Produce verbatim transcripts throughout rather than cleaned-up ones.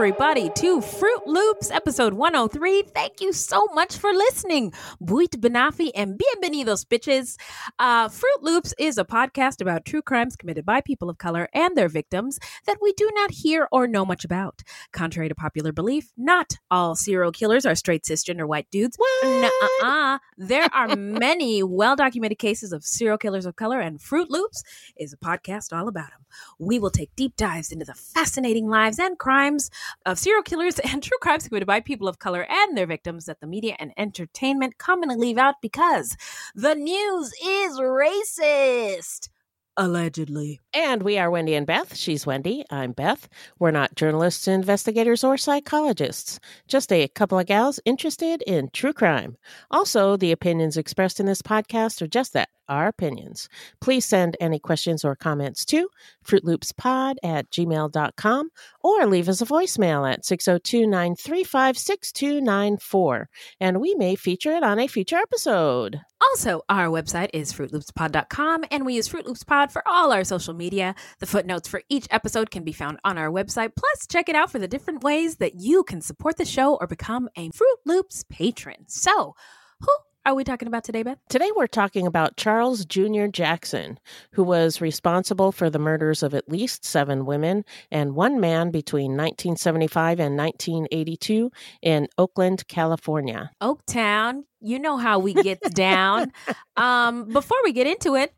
Everybody to Fruit Loops episode one oh three. Thank you so much for listening. Buit Benafi and bienvenidos, bitches. Uh, Fruit Loops is a podcast about true crimes committed by people of color and their victims that we do not hear or know much about. Contrary to popular belief, not all serial killers are straight cisgender white dudes. Nuh-uh. There are many well-documented cases of serial killers of color, and Fruit Loops is a podcast all about them. We will take deep dives into the fascinating lives and crimes of serial killers and true crimes committed by people of color and their victims that the media and entertainment commonly leave out because the news is racist. Allegedly. And we are Wendy and Beth. She's Wendy. I'm Beth. We're not journalists, investigators, or psychologists. Just a couple of gals interested in true crime. Also, the opinions expressed in this podcast are just that, our opinions. Please send any questions or comments to fruit loops pod at gmail dot com or leave us a voicemail at six oh two, nine three five, six two nine four. And we may feature it on a future episode. Also, our website is fruit loops pod dot com, and we use Fruit Loops Pod for all our social media. The footnotes for each episode can be found on our website. Plus, check it out for the different ways that you can support the show or become a Fruit Loops patron. So, who are we talking about today, Beth? Today we're talking about Charles Junior Jackson, who was responsible for the murders of at least seven women and one man between nineteen seventy-five and nineteen eighty-two in Oakland, California. Oaktown, you know how we get down. Um, before we get into it,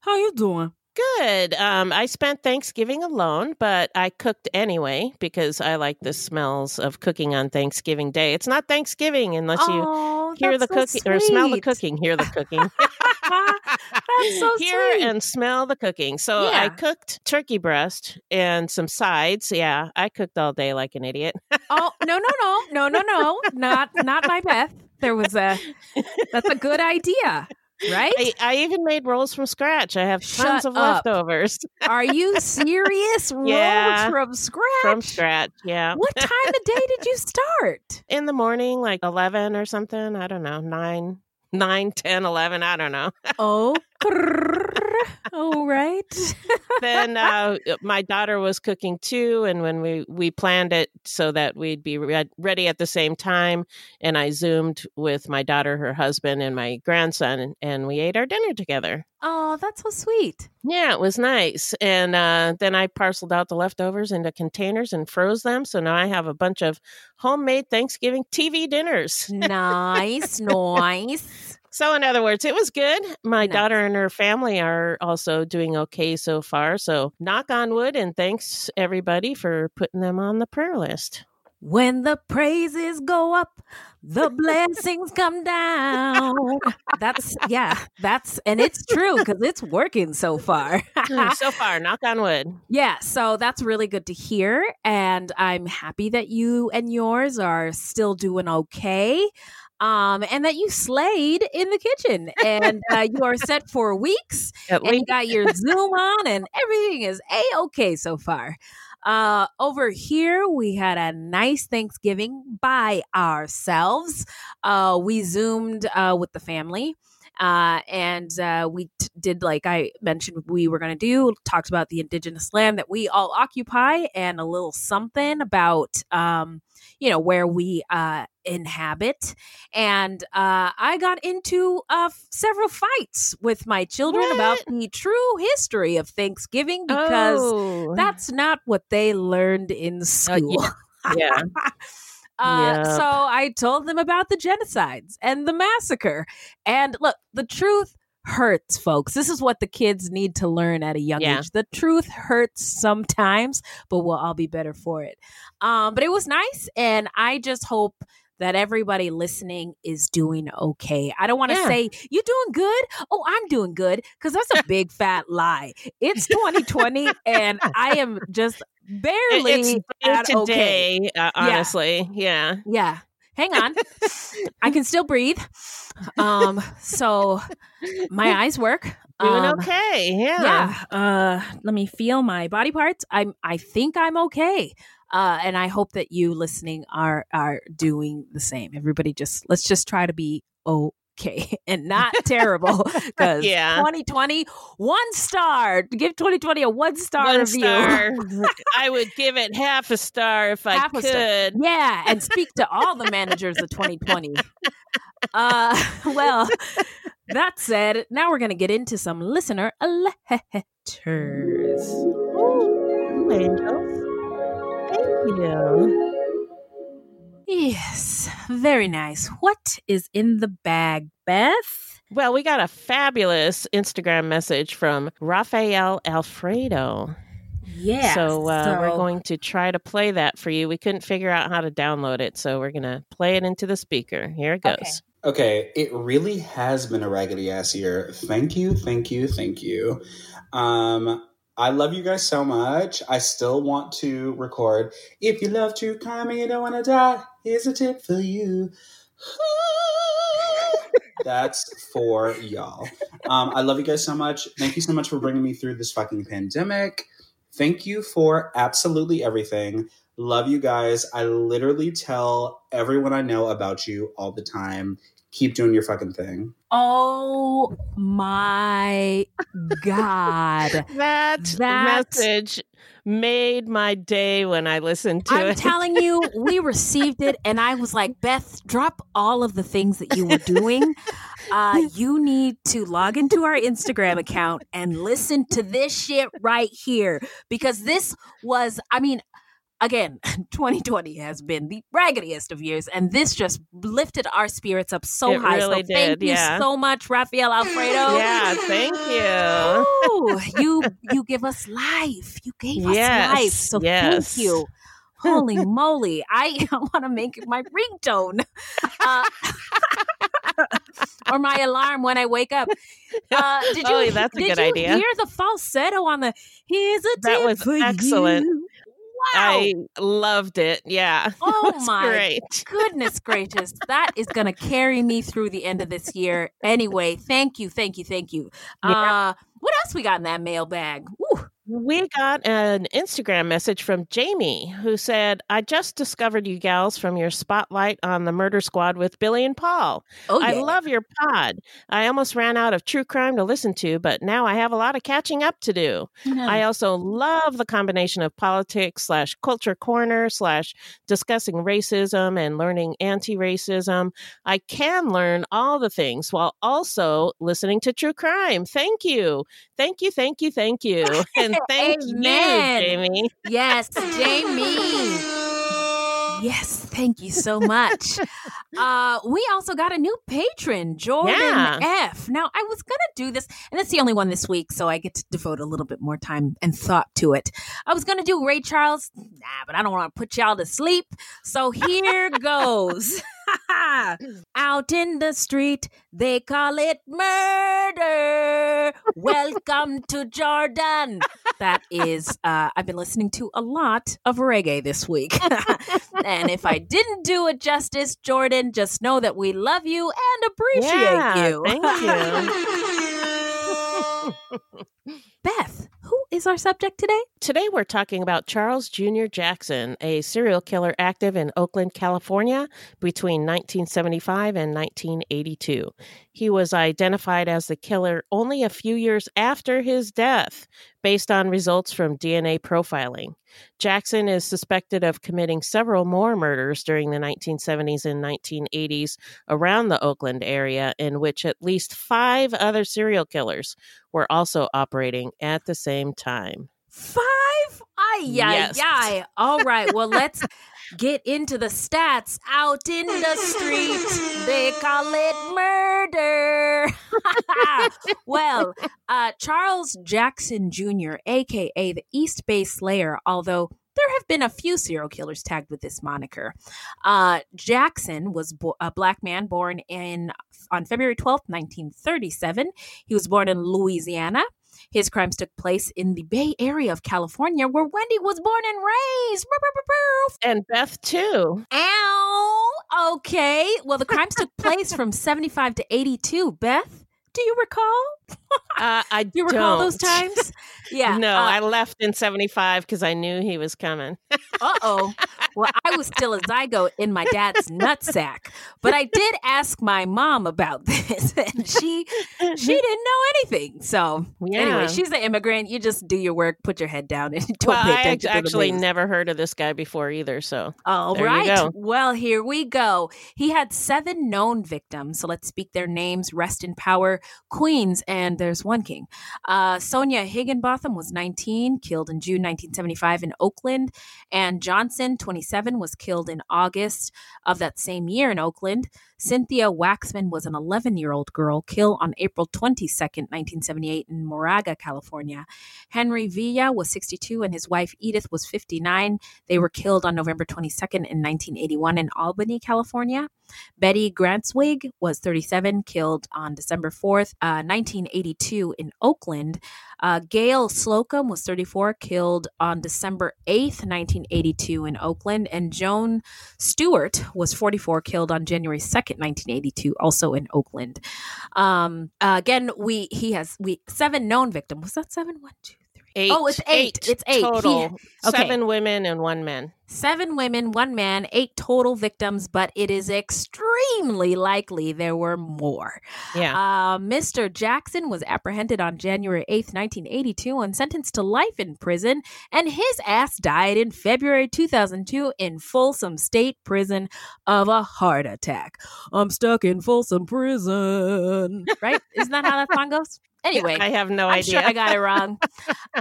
how you doing? Good. Um, I spent Thanksgiving alone, but I cooked anyway because I like the smells of cooking on Thanksgiving Day. It's not Thanksgiving unless you... Aww. Hear the cooking or smell the cooking. Hear the cooking. That's so sweet. Hear and smell the cooking. So yeah. I cooked turkey breast and some sides. Yeah, I cooked all day like an idiot. Oh no no no no no no! Not not my Beth. There was a. That's a good idea, right? I, I even made rolls from scratch. I have Shut tons of up. leftovers. Are you serious? Yeah. Rolls from scratch? From scratch, yeah. What time of day did you start? In the morning, like eleven or something. I don't know. nine, nine, ten, eleven. I don't know. Oh, all right. Then uh, my daughter was cooking too. And when we, we planned it so that we'd be re- ready at the same time. And I Zoomed with my daughter, her husband, and my grandson, and we ate our dinner together. Oh, that's so sweet. Yeah, it was nice. And uh, then I parceled out the leftovers into containers and froze them. So now I have a bunch of homemade Thanksgiving T V dinners. Nice, nice. So in other words, it was good. My nice. daughter and her family are also doing okay so far. So knock on wood, and thanks everybody for putting them on the prayer list. When the praises go up, the blessings come down. That's, yeah, that's, and it's true because it's working so far. So far, knock on wood. Yeah, so that's really good to hear. And I'm happy that you and yours are still doing okay. Um, and that you slayed in the kitchen and uh, you are set for weeks. At and least. You got your Zoom on and everything is A-okay so far. Uh, over here, we had a nice Thanksgiving by ourselves. Uh, we Zoomed uh, with the family uh, and uh, we t- did, like I mentioned, we were going to do, talked about the indigenous land that we all occupy and a little something about, um, you know, where we uh, inhabit. And uh, I got into uh, several fights with my children what? about the true history of Thanksgiving because oh. that's not what they learned in school. Uh, yeah. yeah. Uh, yep. So I told them about the genocides and the massacre. And look, the truth hurts, folks. This is what the kids need to learn at a young yeah. age. The truth hurts sometimes, but we'll all be better for it. Um, but it was nice. And I just hope that everybody listening is doing okay. I don't want to yeah. say, you doing good? Oh, I'm doing good. Because that's a big fat lie. It's twenty twenty and I am just barely it's at today, okay. Uh, honestly. Yeah. Yeah. yeah. Hang on. I can still breathe. Um, so my eyes work. Doing um, okay. Yeah. Yeah. Uh, let me feel my body parts. I'm, I think I'm okay. Uh, and I hope that you listening are, are doing the same. Everybody just, let's just try to be okay and not terrible because yeah. twenty twenty, one star. Give twenty twenty a one star one review. Star. I would give it half a star if half I could. Yeah. And speak to all the managers of twenty twenty. Uh, well, that said, now we're going to get into some listener letters. Ooh, angels. Thank you. Yes, very nice. What is in the bag, Beth? Well, we got a fabulous Instagram message from Rafael Alfredo. Yeah. So, uh, so we're going to try to play that for you. We couldn't figure out how to download it, so we're going to play it into the speaker. Here it goes. Okay. Okay, it really has been a raggedy ass year. Thank you, thank you, thank you. Um... I love you guys so much. I still want to record. If you love true crime and you don't want to die, here's a tip for you. That's for y'all. Um, I love you guys so much. Thank you so much for bringing me through this fucking pandemic. Thank you for absolutely everything. Love you guys. I literally tell everyone I know about you all the time. Keep doing your fucking thing. Oh my God. that, that message made my day when I listened to I'm it. I'm telling you, we received it and I was like, Beth, drop all of the things that you were doing. Uh, you need to log into our Instagram account and listen to this shit right here. Because this was, I mean, again, twenty twenty has been the raggediest of years, and this just lifted our spirits up so it high. Really so did, thank yeah. you so much, Rafael Alfredo. Yeah, thank you. Ooh, you you give us life. You gave us yes, life. So yes. thank you. Holy moly! I want to make my ringtone uh, or my alarm when I wake up. Uh, did oh, you? That's a did good you idea. Hear the falsetto on the? Here's a that tip was for excellent. You. Wow. I loved it. Yeah. Oh my great. Goodness gracious. That is going to carry me through the end of this year. Anyway, thank you. Thank you. Thank you. Yeah. Uh, what else we got in that mailbag? Ooh. We got an Instagram message from Jamie who said, I just discovered you gals from your spotlight on the Murder Squad with Billy and Paul. Oh, yeah. I love your pod. I almost ran out of true crime to listen to, but now I have a lot of catching up to do. Mm-hmm. I also love the combination of politics slash culture corner slash discussing racism and learning anti-racism. I can learn all the things while also listening to true crime. Thank you. Thank you. Thank you. Thank you. And thank Amen. You, Jamie. Yes, Jamie. Yes, thank you so much. uh, we also got a new patron, Jordan yeah. F. Now, I was going to do this, and it's the only one this week, so I get to devote a little bit more time and thought to it. I was going to do Ray Charles, nah, but I don't want to put y'all to sleep, so here goes. Out in the street, they call it murder. Welcome to Jordan. That is, uh, I've been listening to a lot of reggae this week. And if I didn't do it justice, Jordan, just know that we love you and appreciate yeah, you. Thank you. Beth, who is our subject today? Today we're talking about Charles Junior Jackson, a serial killer active in Oakland, California between nineteen seventy-five and nineteen eighty-two. He was identified as the killer only a few years after his death, based on results from D N A profiling. Jackson is suspected of committing several more murders during the nineteen seventies and nineteen eighties around the Oakland area, in which at least five other serial killers were also operating at the same time. Five? Ay, yes. Ay, ay. All right. Well, let's get into the stats. Out in the street, they call it murder. Well, uh, Charles Jackson Junior, a k a the East Bay Slayer, although there have been a few serial killers tagged with this moniker. Uh, Jackson was bo- a black man born in on February twelfth, nineteen thirty-seven. He was born in Louisiana. His crimes took place in the Bay Area of California, where Wendy was born and raised. And Beth, too. Ow! Okay. Well, the crimes took place from seventy-five to eighty-two. Beth, do you recall? Uh, I do you recall don't. those times? Yeah. No, uh, I left in seventy-five because I knew he was coming. Uh-oh. Well, I was still a zygote in my dad's nutsack, but I did ask my mom about this, and she she didn't know anything. So yeah. Anyway, she's an immigrant. You just do your work, put your head down, and don't well, pay attention. I actually to the never heard of this guy before either. So all there right, you go. Well, here we go. He had seven known victims. So let's speak their names. Rest in power, queens, and there's one king. Uh, Sonia Higginbotham was nineteen, killed in June nineteen seventy-five in Oakland, and Johnson, twenty-seven. Was killed in August of that same year in Oakland. Cynthia Waxman was an eleven-year-old girl killed on April twenty-second, nineteen seventy-eight in Moraga, California. Henry Villa was sixty-two and his wife Edith was fifty-nine. They were killed on November twenty-second in nineteen eighty-one in Albany, California. Betty Grunsvig was thirty-seven, killed on December fourth, uh, nineteen eighty-two in Oakland. Uh, Gail Slocum was thirty-four, killed on December eighth, nineteen eighty-two in Oakland. And Joan Stewart was forty-four, killed on January second, nineteen eighty-two, also in Oakland. Um, uh, again, we he has we seven known victims. Was that seven? One, two, three. Eight. Oh, it's eight. eight it's eight. Total. He, okay. Seven women and one man. Seven women, one man, eight total victims, but it is extremely likely there were more. Yeah. Uh, Mister Jackson was apprehended on January eighth, nineteen eighty-two and sentenced to life in prison, and his ass died in February two thousand two in Folsom State Prison of a heart attack. I'm stuck in Folsom Prison. Right? Isn't that how that song goes? Anyway, I have no I'm idea. Sure I got it wrong.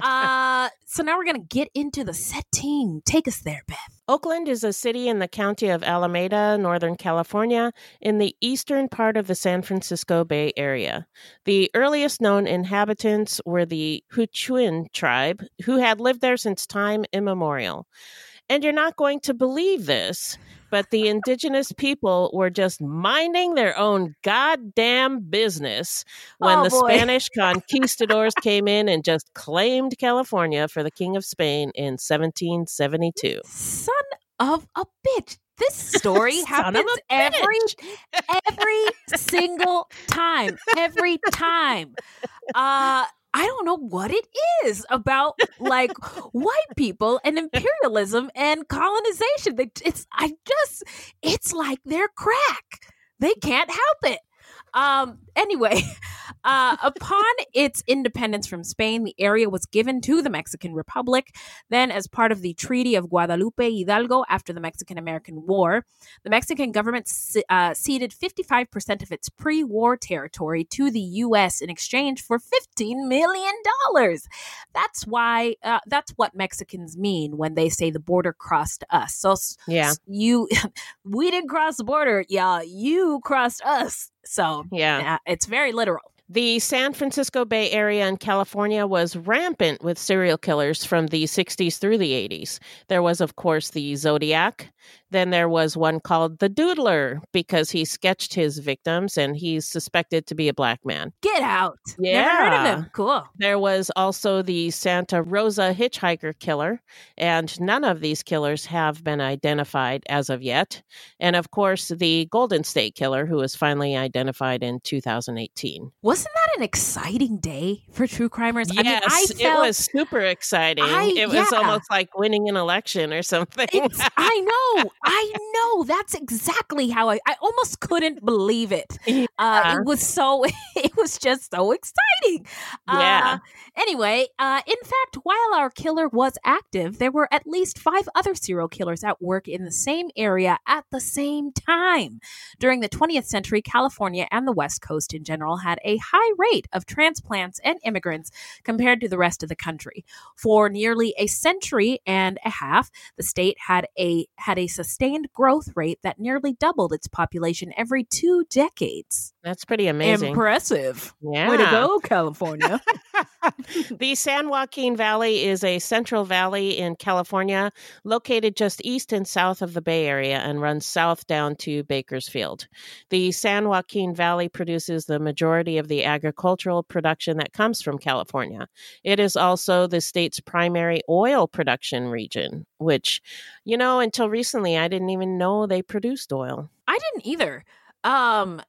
uh, so now we're going to get into the setting. Take us there, Beth. Oakland is a city in the county of Alameda, Northern California, in the eastern part of the San Francisco Bay Area. The earliest known inhabitants were the Huchiun tribe, who had lived there since time immemorial. And you're not going to believe this, but the indigenous people were just minding their own goddamn business when oh, the boy. Spanish conquistadors came in and just claimed California for the King of Spain in seventeen seventy-two. Son of a bitch. This story happens every every single time. Every time. Uh I don't know what it is about, like, white people and imperialism and colonization. They, it's, I just, it's like they're crack. They can't help it. Um, anyway, Uh, upon its independence from Spain, the area was given to the Mexican Republic. Then, as part of the Treaty of Guadalupe Hidalgo after the Mexican-American War, the Mexican government uh, ceded fifty-five percent of its pre-war territory to the U S in exchange for fifteen million dollars. That's why, uh, that's what Mexicans mean when they say the border crossed us. So yeah. you, we didn't cross the border, y'all. You crossed us. So yeah, uh, it's very literal. The San Francisco Bay Area in California was rampant with serial killers from the sixties through the eighties. There was, of course, the Zodiac. Then there was one called The Doodler because he sketched his victims and he's suspected to be a black man. Get out. Yeah. Never heard of him. Cool. There was also the Santa Rosa hitchhiker killer, and none of these killers have been identified as of yet. And of course, the Golden State killer, who was finally identified in two thousand eighteen. Wasn't that an exciting day for true crimers? Yes, I mean, I felt, it was super exciting. I, it was yeah. almost like winning an election or something. It's, I know. I know. That's exactly how I, I almost couldn't believe it. Yeah. Uh, it was so, it was just so exciting. Yeah. Uh, anyway, uh, in fact, while our killer was active, there were at least five other serial killers at work in the same area at the same time. During the twentieth century, California and the West Coast in general had a high rate of transplants and immigrants compared to the rest of the country. For nearly a century and a half, the state had a had a sustained growth rate that nearly doubled its population every two decades. That's pretty amazing. Impressive. Yeah. Way to go, California. The San Joaquin Valley is a central valley in California located just east and south of the Bay Area and runs south down to Bakersfield. The San Joaquin Valley produces the majority of the agricultural production that comes from California. It is also the state's primary oil production region, which, you know, until recently, I didn't even know they produced oil. I didn't either. Um...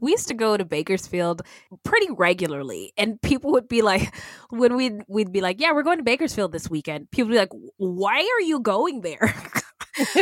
We used to go to Bakersfield pretty regularly, and people would be like, when we'd, we'd be like, yeah, we're going to Bakersfield this weekend. People would be like, why are you going there? Because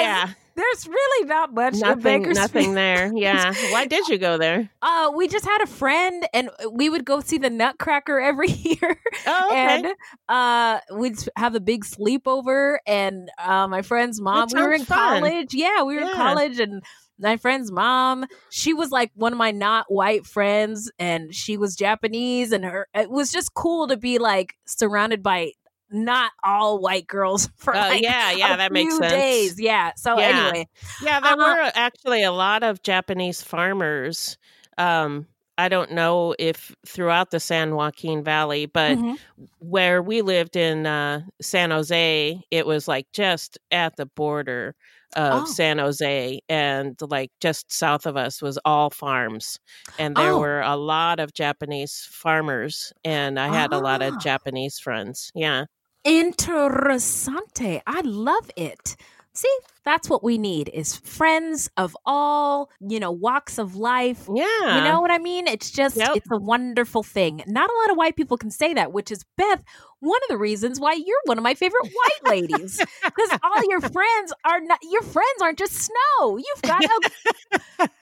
yeah. there's really not much nothing, in Bakersfield. Nothing there. Yeah. Why did you go there? Uh, we just had a friend, and we would go see the Nutcracker every year. Oh, okay. And uh, we'd have a big sleepover, and uh, my friend's mom, we were in fun. college. Yeah, we were yeah. in college, and my friend's mom, she was like one of my not white friends, and she was Japanese, and her, it was just cool to be like surrounded by not all white girls for uh, like yeah, yeah, a that few makes sense. days. Yeah. So yeah. anyway. Yeah, there uh, were actually a lot of Japanese farmers. Um, I don't know if throughout the San Joaquin Valley, but mm-hmm. where we lived in uh, San Jose, it was like just at the border of oh. San Jose, and like just south of us was all farms, and there oh. were a lot of Japanese farmers, and I had ah. a lot of Japanese friends. Yeah. Interessante. I love it. See, that's what we need is friends of all, you know, walks of life. Yeah. You know what I mean? It's just, yep. it's a wonderful thing. Not a lot of white people can say that, which is, Beth, one of the reasons why you're one of my favorite white ladies. Because all your friends are not, your friends aren't just snow. You've got a,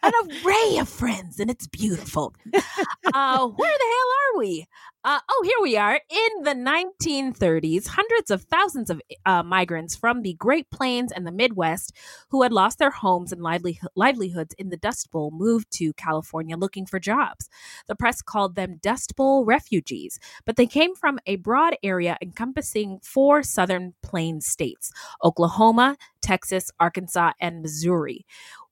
an array of friends, and it's beautiful. Uh, where the hell are we? Uh, oh, here we are. In the nineteen thirties, hundreds of thousands of uh, migrants from the Great Plains and the Midwest who had lost their homes and lively- livelihoods in the Dust Bowl moved to California looking for jobs. The press called them Dust Bowl refugees, but they came from a broad area encompassing four southern plains states: Oklahoma, Texas, Arkansas, and Missouri.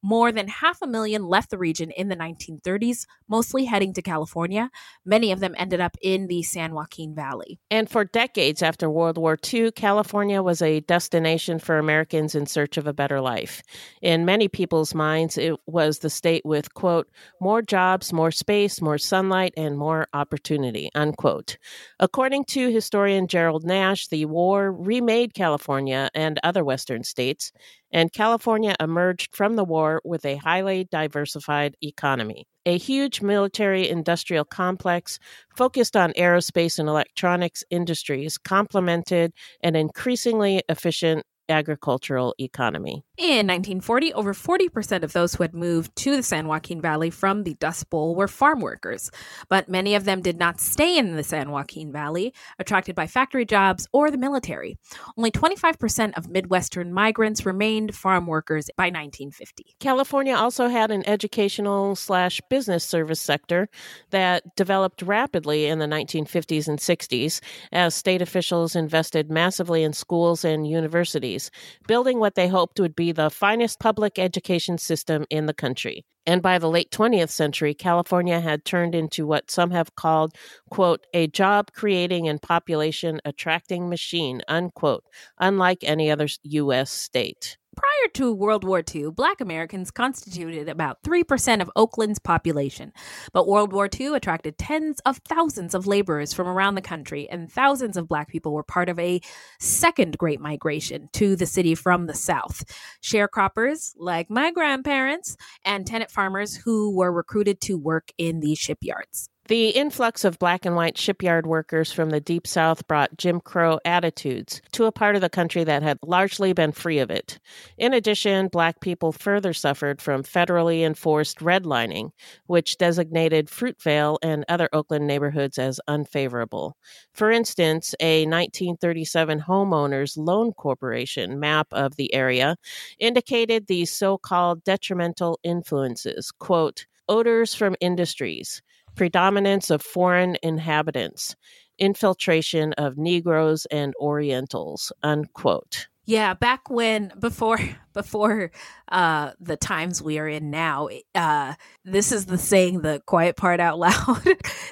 More than half a million left the region in the nineteen thirties, mostly heading to California. Many of them ended up in the San Joaquin Valley. And for decades after World War Two, California was a destination for Americans in search of a better life. In many people's minds, it was the state with, quote, more jobs, more space, more sunlight, and more opportunity, unquote. According to historian Gerald Nash, the war remade California and other Western states, and California emerged from the war with a highly diversified economy. A huge military-industrial complex focused on aerospace and electronics industries complemented an increasingly efficient agricultural economy. In nineteen forty, over forty percent of those who had moved to the San Joaquin Valley from the Dust Bowl were farm workers, but many of them did not stay in the San Joaquin Valley, attracted by factory jobs or the military. Only twenty-five percent of Midwestern migrants remained farm workers by nineteen fifty. California also had an educational slash business service sector that developed rapidly in the nineteen fifties and sixties as state officials invested massively in schools and universities, building what they hoped would be the finest public education system in the country. And by the late twentieth century, California had turned into what some have called, quote, a job-creating and population-attracting machine, unquote, unlike any other U S state. Prior to World War Two, Black Americans constituted about three percent of Oakland's population, but World War Two attracted tens of thousands of laborers from around the country, and thousands of Black people were part of a second great migration to the city from the South. Sharecroppers, like my grandparents, and tenant farmers who were recruited to work in the shipyards. The influx of Black and white shipyard workers from the Deep South brought Jim Crow attitudes to a part of the country that had largely been free of it. In addition, Black people further suffered from federally enforced redlining, which designated Fruitvale and other Oakland neighborhoods as unfavorable. For instance, a nineteen thirty-seven homeowners loan corporation map of the area indicated these so-called detrimental influences, quote, odors from industries, predominance of foreign inhabitants, infiltration of Negroes and Orientals, unquote. Yeah, back when, before before uh, the times we are in now, uh, this is the saying, the quiet part out loud,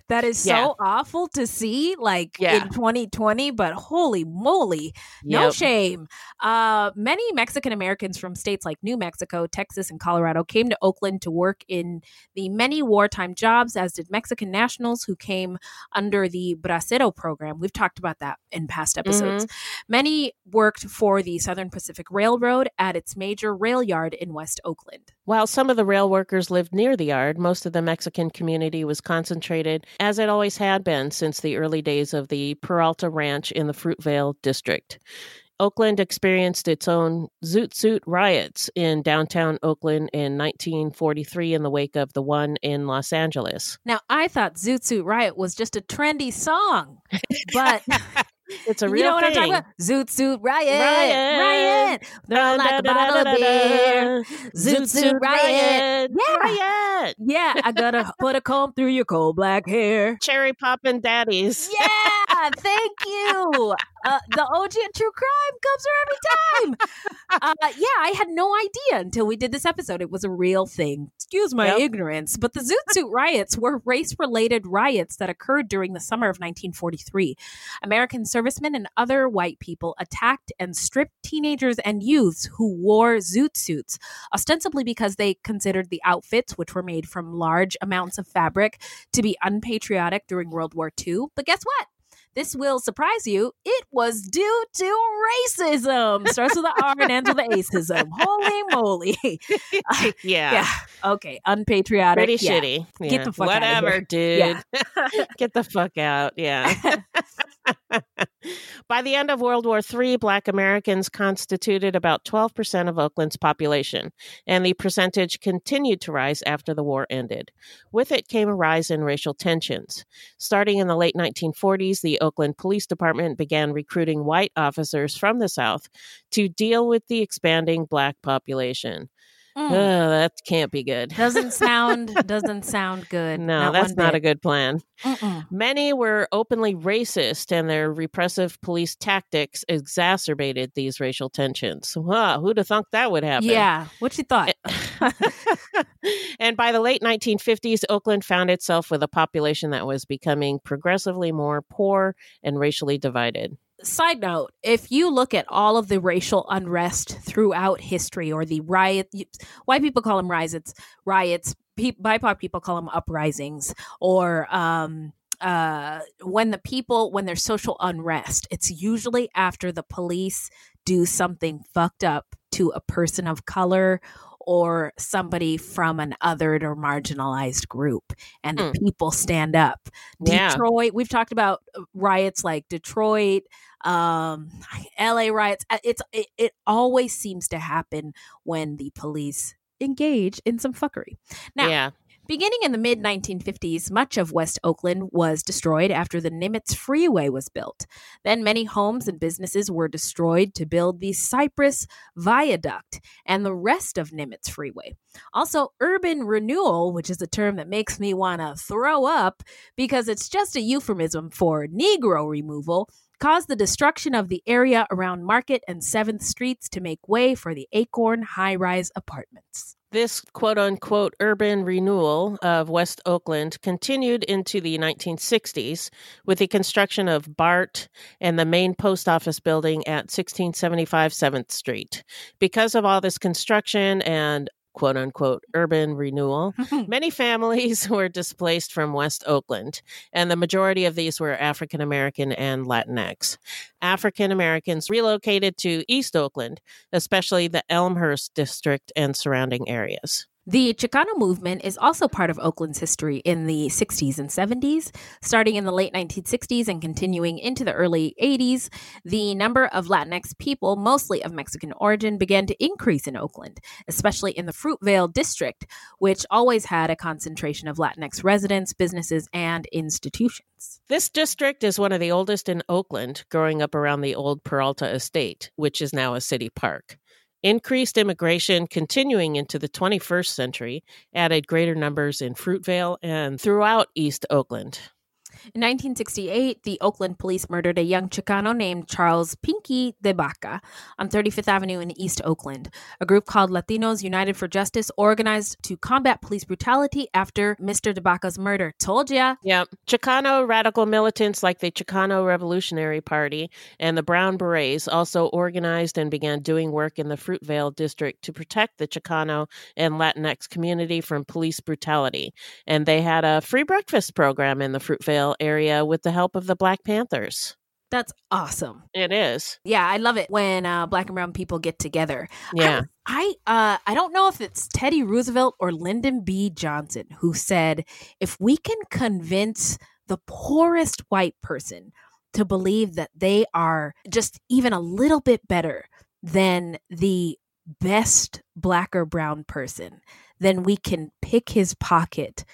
that is so yeah. awful to see, like yeah. in twenty twenty, but holy moly, yep. no shame. Uh, many Mexican Americans from states like New Mexico, Texas, and Colorado came to Oakland to work in the many wartime jobs, as did Mexican nationals who came under the Bracero program. We've talked about that in past episodes. Mm-hmm. Many worked for the Southern Pacific Railroad at its major rail yard in West Oakland. While some of the rail workers lived near the yard, most of the Mexican community was concentrated, as it always had been since the early days of the Peralta Ranch in the Fruitvale District. Oakland experienced its own Zoot Suit riots in downtown Oakland in nineteen forty-three in the wake of the one in Los Angeles. Now, I thought Zoot Suit Riot was just a trendy song, but... It's a real thing. You know what thing. I'm talking about? Zoot Suit Riot. Riot. Riot. They're da, like da, a bottle da, da, da, of beer. Zoot Suit Riot. Riot. Yeah. Riot. Yeah. I gotta put a comb through your coal black hair. Cherry poppin' daddies. Yeah. Thank you. Uh, the O G and True Crime comes every time. Uh, yeah. I had no idea until we did this episode. It was a real thing. Excuse my yep. ignorance. But the Zoot Suit Riots were race-related riots that occurred during the summer of nineteen forty-three. American servicemen and other white people attacked and stripped teenagers and youths who wore zoot suits, ostensibly because they considered the outfits, which were made from large amounts of fabric, to be unpatriotic during World War Two. But guess what? This will surprise you. It was due to racism. Starts with the R and ends with the acism. Holy moly. Uh, yeah. yeah. Okay. Unpatriotic. Pretty yeah. shitty. Yeah. Get the fuck Whatever, out of here. Dude. Yeah. Get the fuck out. Yeah. By the end of World War Three, Black Americans constituted about twelve percent of Oakland's population, and the percentage continued to rise after the war ended. With it came a rise in racial tensions. Starting in the late nineteen forties, the Oakland Police Department began recruiting white officers from the South to deal with the expanding Black population. Mm. Oh, that can't be good. Doesn't sound doesn't sound good. No, not that's not bit. a good plan. Mm-mm. Many were openly racist, and their repressive police tactics exacerbated these racial tensions. Wow, who'd have thunk that would happen? Yeah, what you thought? And by the late nineteen fifties, Oakland found itself with a population that was becoming progressively more poor and racially divided. Side note, if you look at all of the racial unrest throughout history, or the riot, white people call them riots, riots, pe- B I P O C people call them uprisings, or um, uh, when the people, when there's social unrest, it's usually after the police do something fucked up to a person of color or somebody from an othered or marginalized group, and the mm. people stand up. Yeah. Detroit, we've talked about riots like Detroit, um, L A riots. It's it, it always seems to happen when the police engage in some fuckery. Now, yeah. Beginning in the mid nineteen fifties, much of West Oakland was destroyed after the Nimitz Freeway was built. Then many homes and businesses were destroyed to build the Cypress Viaduct and the rest of Nimitz Freeway. Also, urban renewal, which is a term that makes me want to throw up because it's just a euphemism for Negro removal, caused the destruction of the area around Market and seventh Streets to make way for the Acorn high-rise apartments. This quote-unquote urban renewal of West Oakland continued into the nineteen sixties with the construction of BART and the main post office building at sixteen seventy-five seventh Street. Because of all this construction and quote-unquote urban renewal, many families were displaced from West Oakland, and the majority of these were African-American and Latinx. African-Americans relocated to East Oakland, especially the Elmhurst District and surrounding areas. The Chicano movement is also part of Oakland's history in the sixties and seventies. Starting in the late nineteen sixties and continuing into the early eighties, the number of Latinx people, mostly of Mexican origin, began to increase in Oakland, especially in the Fruitvale District, which always had a concentration of Latinx residents, businesses, and institutions. This district is one of the oldest in Oakland, growing up around the old Peralta Estate, which is now a city park. Increased immigration continuing into the twenty-first century added greater numbers in Fruitvale and throughout East Oakland. In nineteen sixty-eight, the Oakland police murdered a young Chicano named Charles Pinky de Baca on thirty-fifth Avenue in East Oakland. A group called Latinos United for Justice organized to combat police brutality after Mister de Baca's murder. Told ya. Yeah. Chicano radical militants like the Chicano Revolutionary Party and the Brown Berets also organized and began doing work in the Fruitvale District to protect the Chicano and Latinx community from police brutality. And they had a free breakfast program in the Fruitvale area with the help of the Black Panthers. That's awesome. It is. Yeah, I love it when uh, Black and brown people get together. Yeah. I I, uh, I don't know if it's Teddy Roosevelt or Lyndon B. Johnson who said, if we can convince the poorest white person to believe that they are just even a little bit better than the best Black or brown person, then we can pick his pocket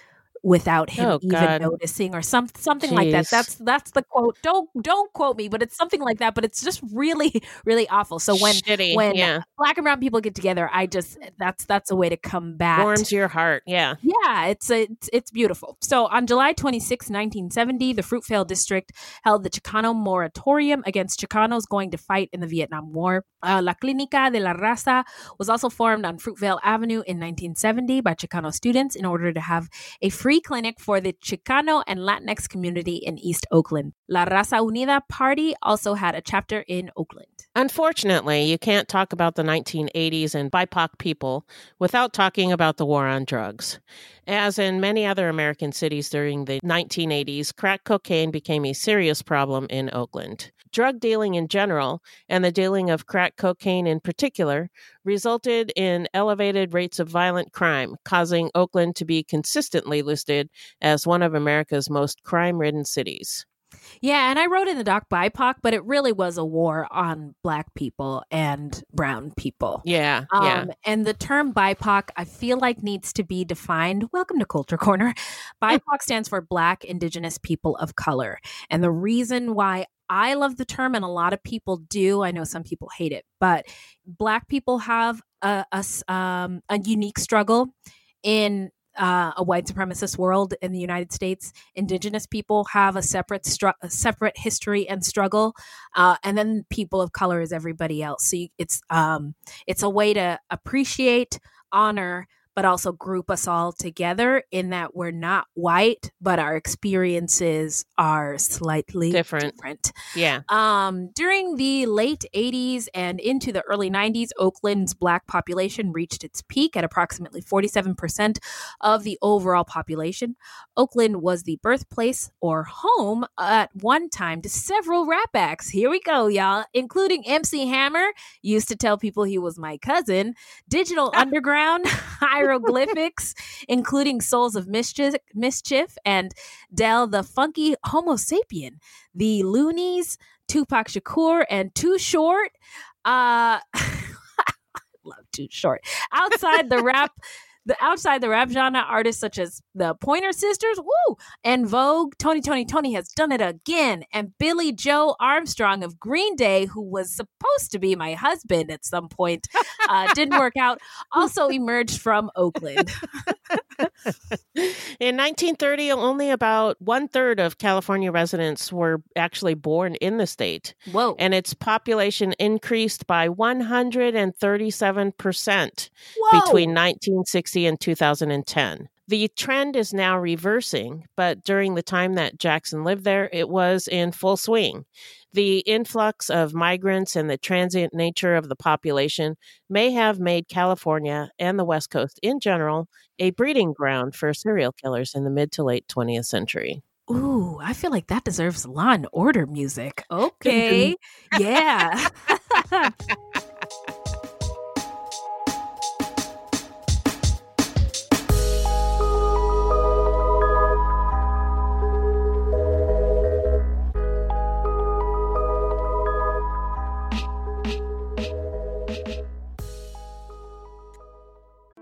without him oh, even God. noticing, or some, something Jeez. like that. That's that's the quote. Don't don't quote me, but it's something like that. But it's just really, really awful. So when Shitty, when yeah. Black and brown people get together, I just that's that's a way to combat. Warms your heart, yeah, yeah. It's a, it's, it's beautiful. So on July twenty-sixth, nineteen seventy, the Fruitvale District held the Chicano moratorium against Chicanos going to fight in the Vietnam War. Uh, La Clínica de la Raza was also formed on Fruitvale Avenue in nineteen seventy by Chicano students in order to have a free clinic for the Chicano and Latinx community in East Oakland. La Raza Unida Party also had a chapter in Oakland. Unfortunately, you can't talk about the nineteen eighties and B I P O C people without talking about the war on drugs. As in many other American cities during the nineteen eighties, crack cocaine became a serious problem in Oakland. Drug dealing in general, and the dealing of crack cocaine in particular, resulted in elevated rates of violent crime, causing Oakland to be consistently listed as one of America's most crime-ridden cities. Yeah, and I wrote in the doc B I P O C, but it really was a war on Black people and brown people. Yeah, um, yeah. And the term B I P O C, I feel like, needs to be defined. Welcome to Culture Corner. B I P O C stands for Black Indigenous People of Color. And the reason why I love the term, and a lot of people do, I know some people hate it, but Black people have a, a, um, a unique struggle in Uh, a white supremacist world in the United States. Indigenous people have a separate stru- a separate history and struggle, uh, and then people of color is everybody else. So you, it's um, it's a way to appreciate, honor, but also group us all together in that we're not white, but our experiences are slightly different. different. Yeah. Um, during the late eighties and into the early nineties, Oakland's Black population reached its peak at approximately forty-seven percent of the overall population. Oakland was the birthplace or home at one time to several rap acts. Here we go, y'all. Including M C Hammer, used to tell people he was my cousin, Digital Underground, Hieroglyphics, including Souls of Mischief, Mischief and Del the Funky Homo Sapien, the Loonies, Tupac Shakur, and Too Short. Uh, I love Too Short. Outside the rap, the outside the rap genre, artists such as the Pointer Sisters, woo, and Vogue, Tony, Tony, Tony has done it again, and Billy Joe Armstrong of Green Day, who was supposed to be my husband at some point, uh, didn't work out, also emerged from Oakland. In nineteen thirty, only about one third of California residents were actually born in the state. Whoa. And its population increased by one hundred thirty-seven percent Whoa. Between nineteen sixty in two thousand ten. The trend is now reversing, but during the time that Jackson lived there, it was in full swing. The influx of migrants and the transient nature of the population may have made California and the West Coast in general a breeding ground for serial killers in the mid to late twentieth century. Ooh, I feel like that deserves Law and Order music. Okay. Yeah.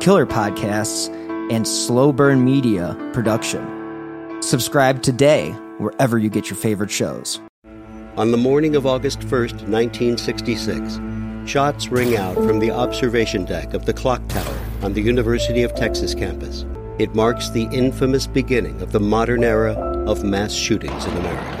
Killer Podcasts, and Slow Burn Media production. Subscribe today wherever you get your favorite shows. On the morning of August first, nineteen sixty-six, shots ring out from the observation deck of the clock tower on the University of Texas campus. It marks the infamous beginning of the modern era of mass shootings in America.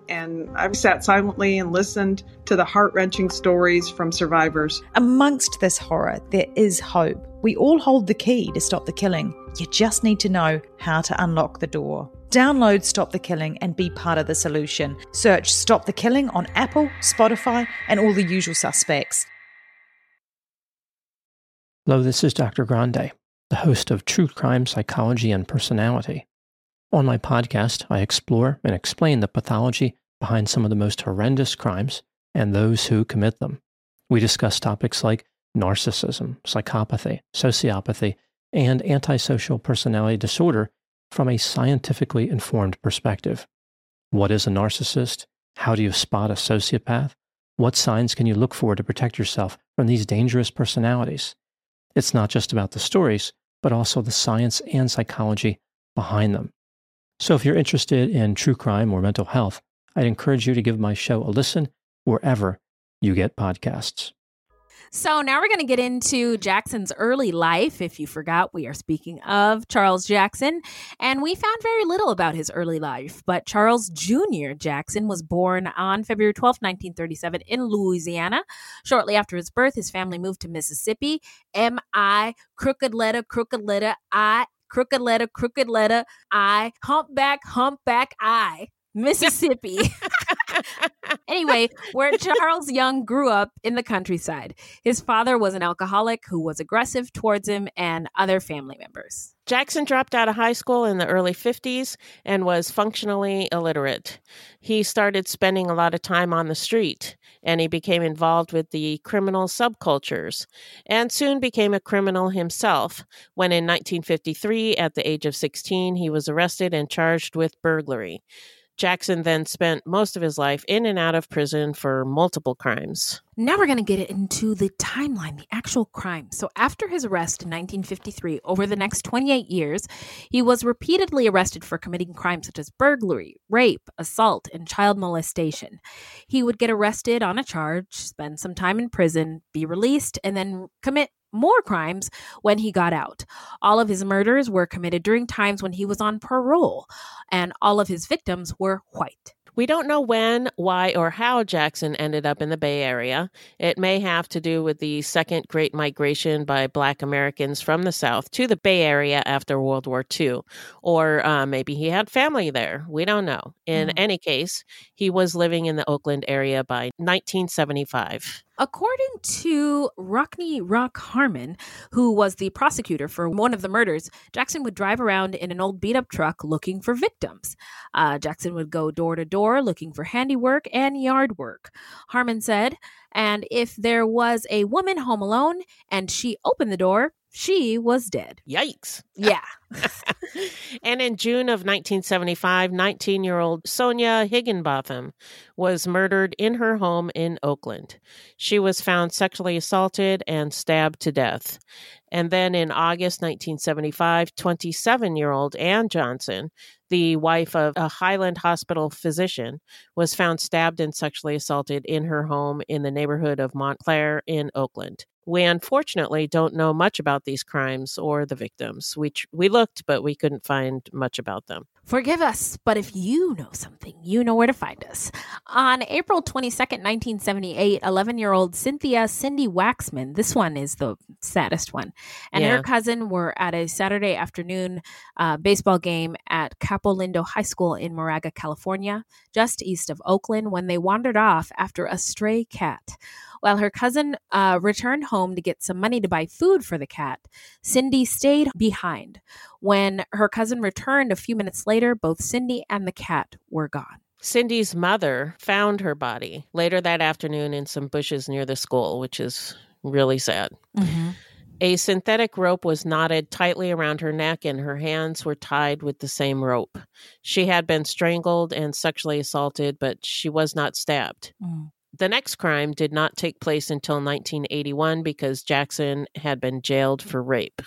and I've sat silently and listened to the heart-wrenching stories from survivors. Amongst this horror, there is hope. We all hold the key to stop the killing. You just need to know how to unlock the door. Download Stop the Killing and be part of the solution. Search Stop the Killing on Apple, Spotify, and all the usual suspects. Hello, this is Doctor Grande, the host of True Crime Psychology and Personality. On my podcast, I explore and explain the pathology behind some of the most horrendous crimes and those who commit them. We discuss topics like narcissism, psychopathy, sociopathy, and antisocial personality disorder from a scientifically informed perspective. What is a narcissist? How do you spot a sociopath? What signs can you look for to protect yourself from these dangerous personalities? It's not just about the stories, but also the science and psychology behind them. So if you're interested in true crime or mental health, I'd encourage you to give my show a listen wherever you get podcasts. So now we're going to get into Jackson's early life. If you forgot, we are speaking of Charles Jackson, and we found very little about his early life. But Charles Junior Jackson was born on February twelfth, nineteen thirty-seven in Louisiana. Shortly after his birth, his family moved to Mississippi. M I, crooked letter, crooked letter, I, crooked letter, crooked letter, I, humpback, humpback, I, Mississippi. Anyway, where Charles Young grew up in the countryside. His father was an alcoholic who was aggressive towards him and other family members. Jackson dropped out of high school in the early fifties and was functionally illiterate. He started spending a lot of time on the street, and he became involved with the criminal subcultures and soon became a criminal himself when in nineteen fifty-three, at the age of sixteen, he was arrested and charged with burglary. Jackson then spent most of his life in and out of prison for multiple crimes. Now we're going to get into the timeline, the actual crime. So after his arrest in nineteen fifty-three, over the next twenty-eight years, he was repeatedly arrested for committing crimes such as burglary, rape, assault, and child molestation. He would get arrested on a charge, spend some time in prison, be released, and then commit more crimes when he got out. All of his murders were committed during times when he was on parole, and all of his victims were white. We don't know when, why, or how Jackson ended up in the Bay Area. It may have to do with the second Great Migration by Black Americans from the South to the Bay Area after World War Two. Or uh, maybe he had family there. We don't know. In mm. any case, he was living in the Oakland area by nineteen seventy-five. According to Rockne Rock Harmon, who was the prosecutor for one of the murders, Jackson would drive around in an old beat-up truck looking for victims. Uh, Jackson would go door to door looking for handiwork and yard work, Harmon said. And if there was a woman home alone and she opened the door, she was dead. Yikes. Yeah. And in June of nineteen seventy-five, nineteen-year-old Sonia Higginbotham was murdered in her home in Oakland. She was found sexually assaulted and stabbed to death. And then in August nineteen seventy-five, twenty-seven-year-old Ann Johnson, the wife of a Highland Hospital physician, was found stabbed and sexually assaulted in her home in the neighborhood of Montclair in Oakland. We unfortunately don't know much about these crimes or the victims. We, tr- we looked, but we couldn't find much about them. Forgive us, but if you know something, you know where to find us. On April twenty-second, nineteen seventy-eight, eleven-year-old Cynthia Cindy Waxman, this one is the saddest one, and yeah. her cousin were at a Saturday afternoon uh, baseball game at Capo Lindo High School in Moraga, California, just east of Oakland, when they wandered off after a stray cat. While her cousin uh, returned home to get some money to buy food for the cat, Cindy stayed behind. When her cousin returned a few minutes later, both Cindy and the cat were gone. Cindy's mother found her body later that afternoon in some bushes near the school, which is really sad. Mm-hmm. A synthetic rope was knotted tightly around her neck, and her hands were tied with the same rope. She had been strangled and sexually assaulted, but she was not stabbed. Mm. The next crime did not take place until nineteen eighty-one because Jackson had been jailed for rape.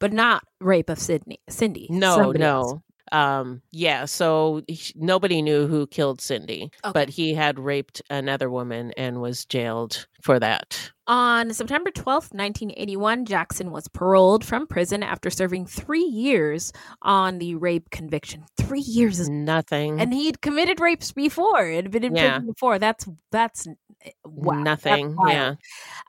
But not rape of Sydney, Cindy. No, no. Um, yeah, so he, nobody knew who killed Cindy, okay. but he had raped another woman and was jailed for that. On September twelfth, nineteen eighty-one, Jackson was paroled from prison after serving three years on the rape conviction. Three years is nothing. And he'd committed rapes before. It had been in yeah. prison before. That's, that's, wow. Nothing. That's yeah.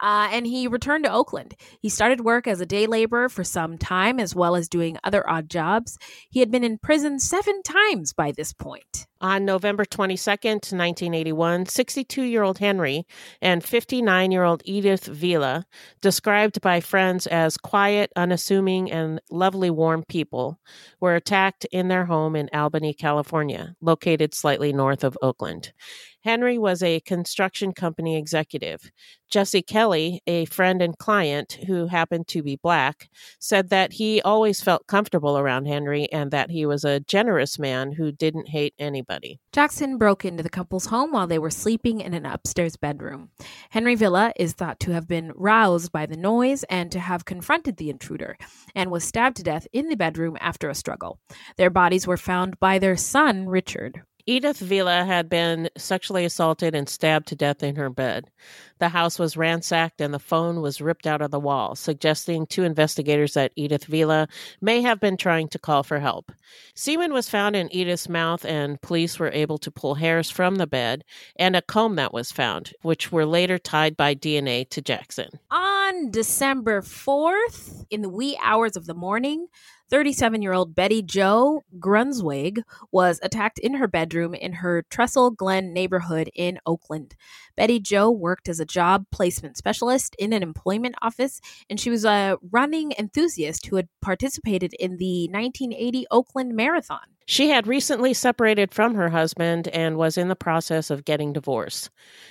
Uh, and he returned to Oakland. He started work as a day laborer for some time, as well as doing other odd jobs. He had been in prison seven times by this point. On November twenty-second, nineteen eighty-one, sixty-two-year-old Henry and fifty-nine-year-old Edith Villa, described by friends as quiet, unassuming, and lovely warm people, were attacked in their home in Albany, California, located slightly north of Oakland. Henry was a construction company executive. Jesse Kelly, a friend and client who happened to be Black, said that he always felt comfortable around Henry and that he was a generous man who didn't hate anybody. Jackson broke into the couple's home while they were sleeping in an upstairs bedroom. Henry Villa is thought to have been roused by the noise and to have confronted the intruder and was stabbed to death in the bedroom after a struggle. Their bodies were found by their son, Richard. Edith Villa had been sexually assaulted and stabbed to death in her bed. The house was ransacked and the phone was ripped out of the wall, suggesting to investigators that Edith Villa may have been trying to call for help. Semen was found in Edith's mouth, and police were able to pull hairs from the bed and a comb that was found, which were later tied by D N A to Jackson. On on December fourth, in the wee hours of the morning, thirty-seven-year-old Betty Joe Grunsvig was attacked in her bedroom in her Trestle Glen neighborhood in Oakland. Betty Joe worked as a job placement specialist in an employment office, and she was a running enthusiast who had participated in the nineteen eighty Oakland Marathon. She had recently separated from her husband and was in the process of getting divorced.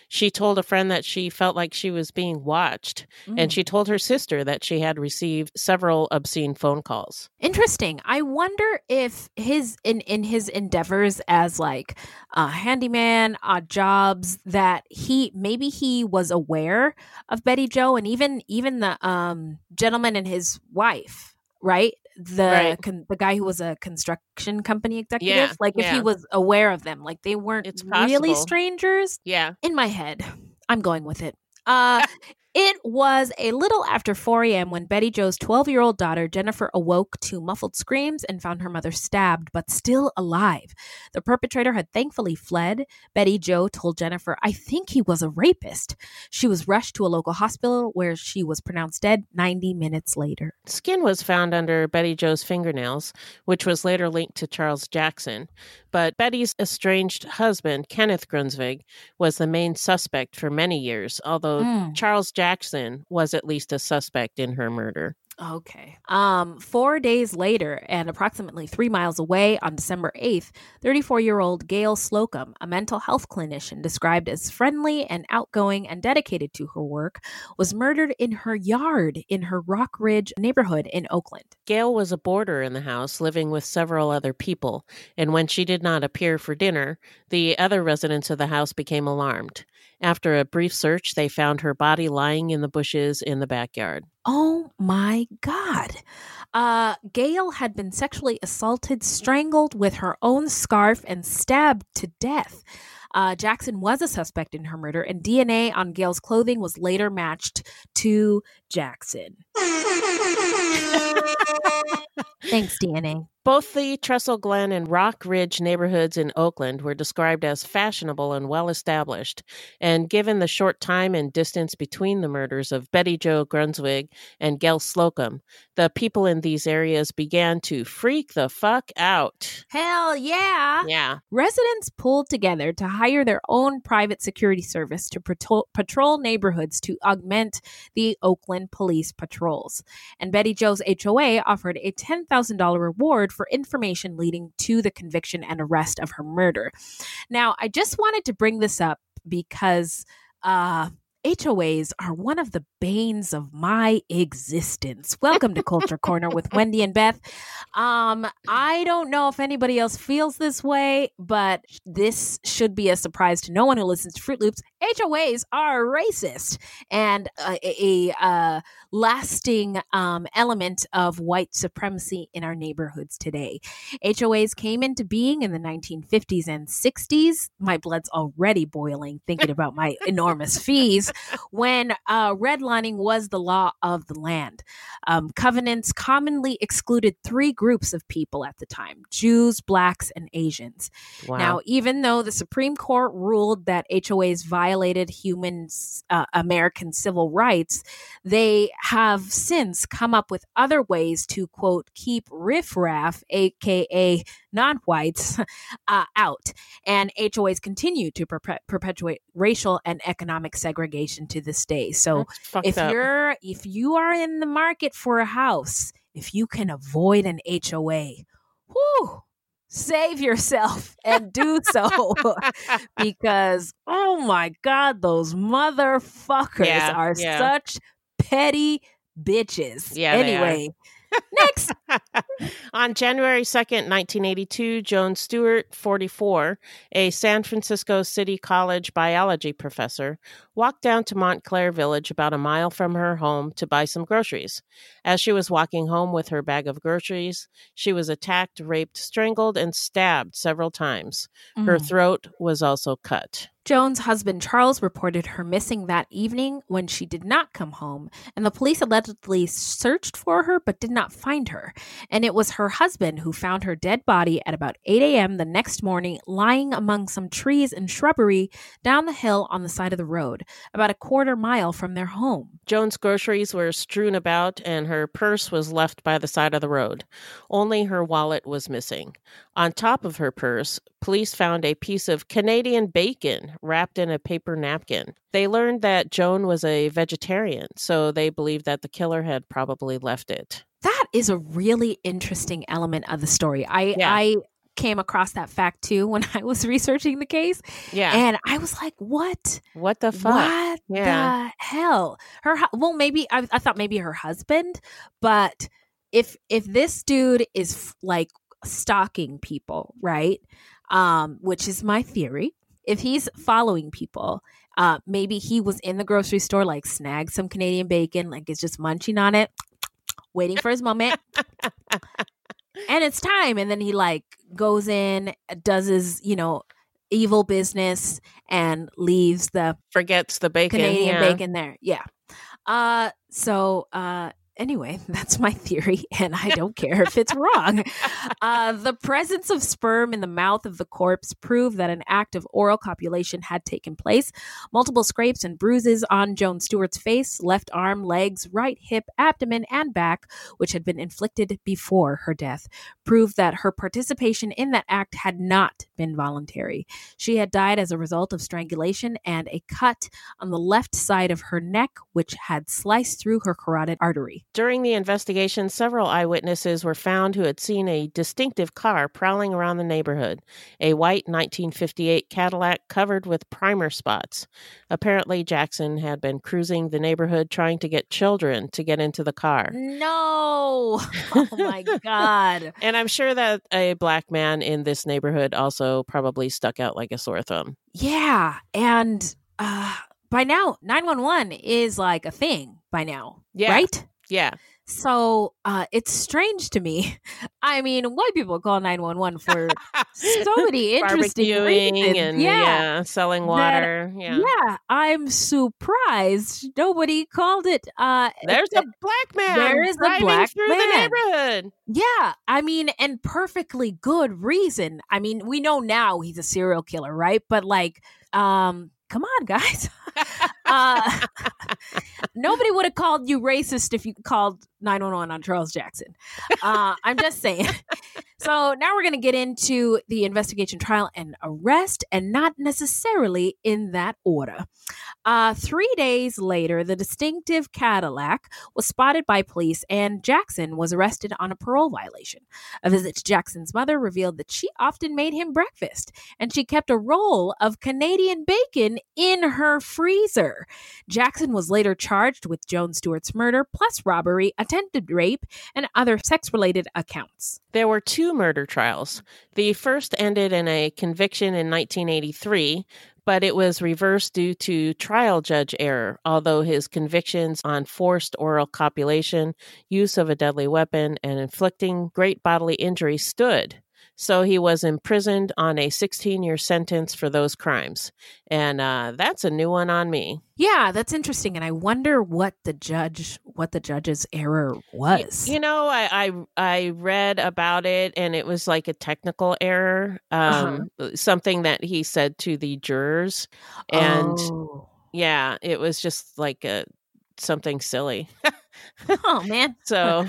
She told a friend that she felt like she was being watched, mm. and she told her sister that she had received several obscene phone calls. Interesting. I wonder if his in, in his endeavors as like a handyman, odd jobs, that he maybe he was aware of Betty Joe and even even the um, gentleman and his wife, right? The right. con- the guy who was a construction company executive, yeah, like if yeah. he was aware of them, like they weren't it's really possible. strangers. Yeah. In my head, I'm going with it. Uh, it was a little after four a.m. when Betty Joe's twelve-year-old daughter, Jennifer, awoke to muffled screams and found her mother stabbed, but still alive. The perpetrator had thankfully fled. Betty Joe told Jennifer, "I think he was a rapist." She was rushed to a local hospital where she was pronounced dead ninety minutes later. Skin was found under Betty Joe's fingernails, which was later linked to Charles Jackson. But Betty's estranged husband, Kenneth Grunsvig, was the main suspect for many years, although mm. Charles Jackson Jackson was at least a suspect in her murder. Okay. Um, four days later, and approximately three miles away, on December eighth, thirty-four-year-old Gail Slocum, a mental health clinician described as friendly and outgoing and dedicated to her work, was murdered in her yard in her Rock Ridge neighborhood in Oakland. Gail was a boarder in the house, living with several other people, and when she did not appear for dinner, the other residents of the house became alarmed. After a brief search, they found her body lying in the bushes in the backyard. Oh, my God. Uh, Gail had been sexually assaulted, strangled with her own scarf, and stabbed to death. Uh, Jackson was a suspect in her murder, and D N A on Gail's clothing was later matched to Jackson. Thanks, D N A. Both the Trestle Glen and Rock Ridge neighborhoods in Oakland were described as fashionable and well-established, and given the short time and distance between the murders of Betty Joe Grunsvig and Gail Slocum, the people in these areas began to freak the fuck out. Hell yeah! Yeah. Residents pulled together to hire their own private security service to patrol, patrol neighborhoods to augment the Oakland police patrols, and Betty Joe's H O A offered a ten thousand dollars reward for information leading to the conviction and arrest of her murder. Now, I just wanted to bring this up because uh, H O As are one of the banes of my existence. Welcome to Culture Corner with Wendy and Beth. Um, I don't know if anybody else feels this way, but this should be a surprise to no one who listens to Fruit Loops. H O As are racist and uh, a, a uh, lasting um, element of white supremacy in our neighborhoods today. H O As came into being in the nineteen fifties and sixties. My blood's already boiling thinking about my enormous fees when uh, redlining was the law of the land. Um, covenants commonly excluded three groups of people at the time: Jews, blacks, and Asians. Wow. Now, even though the Supreme Court ruled that H O As violated violated human uh, American civil rights, they have since come up with other ways to, quote, keep riffraff, aka non-whites, uh, out. And H O As continue to perpe- perpetuate racial and economic segregation to this day. So if up. you're if you are in the market for a house, if you can avoid an H O A, whew, save yourself and do so because, oh my God, those motherfuckers yeah, are yeah. such petty bitches. Yeah, anyway, next. On January second, nineteen eighty-two, Joan Stewart, forty-four, a San Francisco City College biology professor, walked down to Montclair Village about a mile from her home to buy some groceries. As she was walking home with her bag of groceries, she was attacked, raped, strangled, and stabbed several times. Mm. Her throat was also cut. Joan's husband, Charles, reported her missing that evening when she did not come home, and the police allegedly searched for her but did not find her. And it was her husband who found her dead body at about eight a.m. the next morning, lying among some trees and shrubbery down the hill on the side of the road. Road, about a quarter mile from their home. Joan's groceries were strewn about and her purse was left by the side of the road. Only her wallet was missing. On top of her purse, police found a piece of Canadian bacon wrapped in a paper napkin. They learned that Joan was a vegetarian, so they believed that the killer had probably left it. That is a really interesting element of the story. I, yeah. I came across that fact, too, when I was researching the case. Yeah. And I was like, what? What the fuck? What yeah. the hell? Her, well, maybe, I, I thought maybe her husband, but if if this dude is, f- like, stalking people, right, um, which is my theory, if he's following people, uh, maybe he was in the grocery store, like, snagged some Canadian bacon, like, it's just munching on it, waiting for his moment. And it's time. And then he like goes in, does his, you know, evil business and leaves the... Forgets the bacon. Canadian yeah. bacon there. Yeah. Uh, so uh, anyway, that's my theory. And I don't care if it's wrong. Uh, the presence of sperm in the mouth of the corpse proved that an act of oral copulation had taken place. Multiple scrapes and bruises on Joan Stewart's face, left arm, legs, right hip, abdomen, and back, which had been inflicted before her death, proved that her participation in that act had not been voluntary. She had died as a result of strangulation and a cut on the left side of her neck, which had sliced through her carotid artery. During the investigation, several eyewitnesses were found who had seen a distinctive car prowling around the neighborhood, a white nineteen fifty-eight Cadillac covered with primer spots. Apparently, Jackson had been cruising the neighborhood trying to get children to get into the car. No! Oh my God. And I'm sure that a black man in this neighborhood also probably stuck out like a sore thumb. Yeah. And uh, by now, nine one one is like a thing by now, yeah. right? Yeah. So uh, it's strange to me. I mean, white people call nine one one for so many interesting reasons. And, yeah. yeah. Selling water. That, yeah. yeah. I'm surprised nobody called it. Uh, There's a, a black man. There is a black through man. The neighborhood. Yeah. I mean, and perfectly good reason. I mean, we know now he's a serial killer, right? But like, um, come on, guys. Uh, nobody would have called you racist if you called nine one one on Charles Jackson. Uh, I'm just saying. So now we're going to get into the investigation, trial, and arrest, and not necessarily in that order. Uh, three days later, the distinctive Cadillac was spotted by police, and Jackson was arrested on a parole violation. A visit to Jackson's mother revealed that she often made him breakfast, and she kept a roll of Canadian bacon in her freezer. Jackson was later charged with Joan Stewart's murder, plus robbery, attempted rape, and other sex-related accounts. There were two murder trials. The first ended in a conviction in nineteen eighty-three, but it was reversed due to trial judge error, although his convictions on forced oral copulation, use of a deadly weapon, and inflicting great bodily injury stood. So he was imprisoned on a sixteen-year sentence for those crimes. And uh, that's a new one on me. Yeah, that's interesting. And I wonder what the judge, what the judge's error was. You know, I I, I read about it and it was like a technical error, um, uh-huh. something that he said to the jurors. And oh. yeah, it was just like a, something silly. Oh, man. So,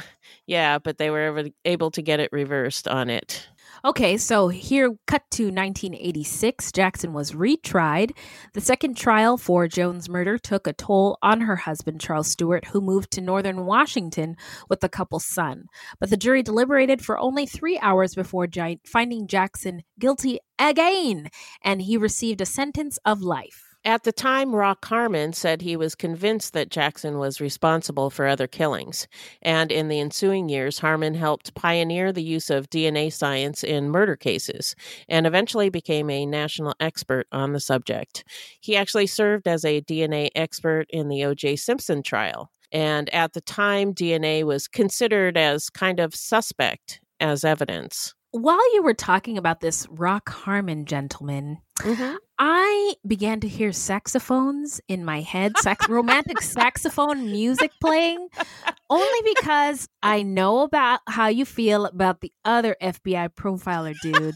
yeah, but they were able to get it reversed on it. Okay, so here, cut to nineteen eighty-six, Jackson was retried. The second trial for Joan's murder took a toll on her husband, Charles Stewart, who moved to northern Washington with the couple's son. But the jury deliberated for only three hours before gi- finding Jackson guilty again, and he received a sentence of life. At the time, Rock Harmon said he was convinced that Jackson was responsible for other killings, and in the ensuing years, Harmon helped pioneer the use of D N A science in murder cases, and eventually became a national expert on the subject. He actually served as a D N A expert in the O J Simpson trial, and at the time, D N A was considered as kind of suspect as evidence. While you were talking about this Rock Harmon gentleman, mm-hmm. I began to hear saxophones in my head, sax- romantic saxophone music playing, only because I know about how you feel about the other F B I profiler dude.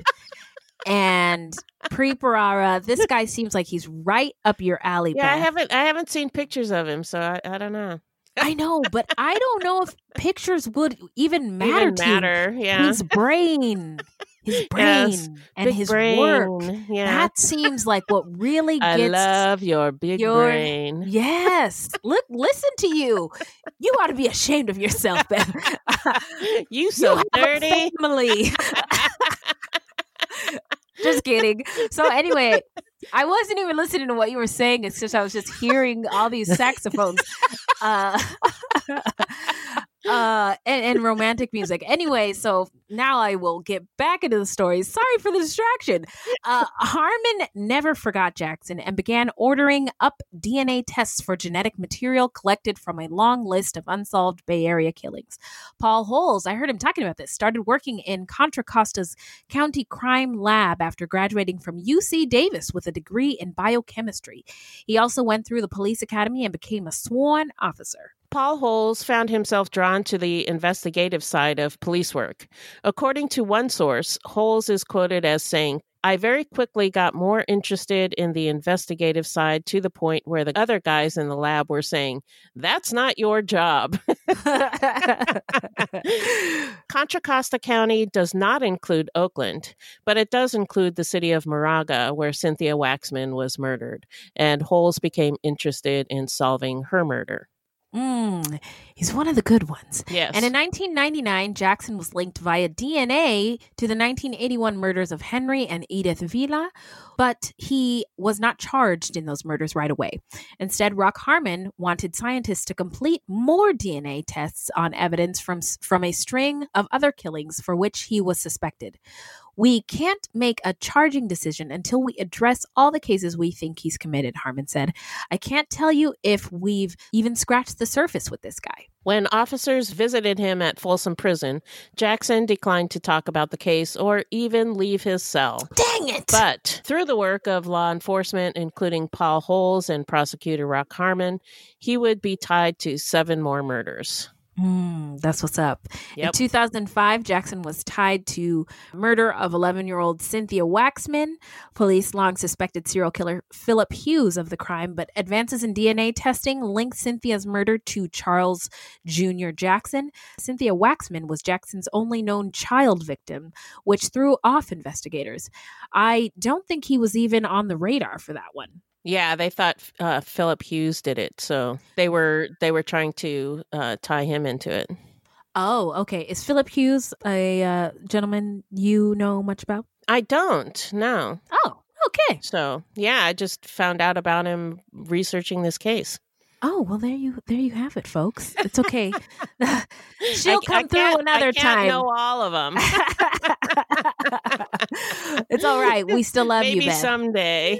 and Pre-Parara. This guy seems like he's right up your alley. Yeah, Beth. I haven't I haven't seen pictures of him, so I, I don't know. I know, but I don't know if pictures would even matter even to matter, him. Yeah. His brain, his brain, yes, and his brain. Work. Yeah. That seems like what really gets. I love your big your, brain. Yes, look, listen to you. You ought to be ashamed of yourself, Beth. You so you dirty have a family. Just kidding. So anyway, I wasn't even listening to what you were saying. It's just I was just hearing all these saxophones uh, uh, and, and romantic music. Anyway, so now I will get back into the story. Sorry for the distraction. Uh, Harmon never forgot Jackson and began ordering up D N A tests for genetic material collected from a long list of unsolved Bay Area killings. Paul Holes, I heard him talking about this, started working in Contra Costa's County Crime Lab after graduating from U C Davis with a degree in biochemistry. He also went through the police academy and became a sworn officer. Paul Holes found himself drawn to the investigative side of police work. According to one source, Holes is quoted as saying, "I very quickly got more interested in the investigative side to the point where the other guys in the lab were saying, 'That's not your job.'" Contra Costa County does not include Oakland, but it does include the city of Moraga, where Cynthia Waxman was murdered, and Holes became interested in solving her murder. Mm, he's one of the good ones. Yes. And in nineteen ninety-nine, Jackson was linked via D N A to the nineteen eighty-one murders of Henry and Edith Villa, but he was not charged in those murders right away. Instead, Rock Harmon wanted scientists to complete more D N A tests on evidence from, from a string of other killings for which he was suspected. "We can't make a charging decision until we address all the cases we think he's committed," Harmon said. "I can't tell you if we've even scratched the surface with this guy." When officers visited him at Folsom Prison, Jackson declined to talk about the case or even leave his cell. Dang it! But through the work of law enforcement, including Paul Holes and prosecutor Rock Harmon, he would be tied to seven more murders. Mm, that's what's up. Yep. In two thousand five, Jackson was tied to murder of eleven-year-old Cynthia Waxman. Police long suspected serial killer Philip Hughes of the crime, but advances in D N A testing linked Cynthia's murder to Charles Junior Jackson. Cynthia Waxman was Jackson's only known child victim, which threw off investigators. I don't think he was even on the radar for that one. Yeah, they thought uh, Philip Hughes did it, so they were they were trying to uh, tie him into it. Oh, okay. Is Philip Hughes a uh, gentleman you know much about? I don't, no. Oh, okay. So, yeah, I just found out about him researching this case. Oh, well, there you there you have it, folks. It's okay. She'll I, come I through another I time. I know all of them. It's all right. We still love Maybe you, Beth. Maybe someday.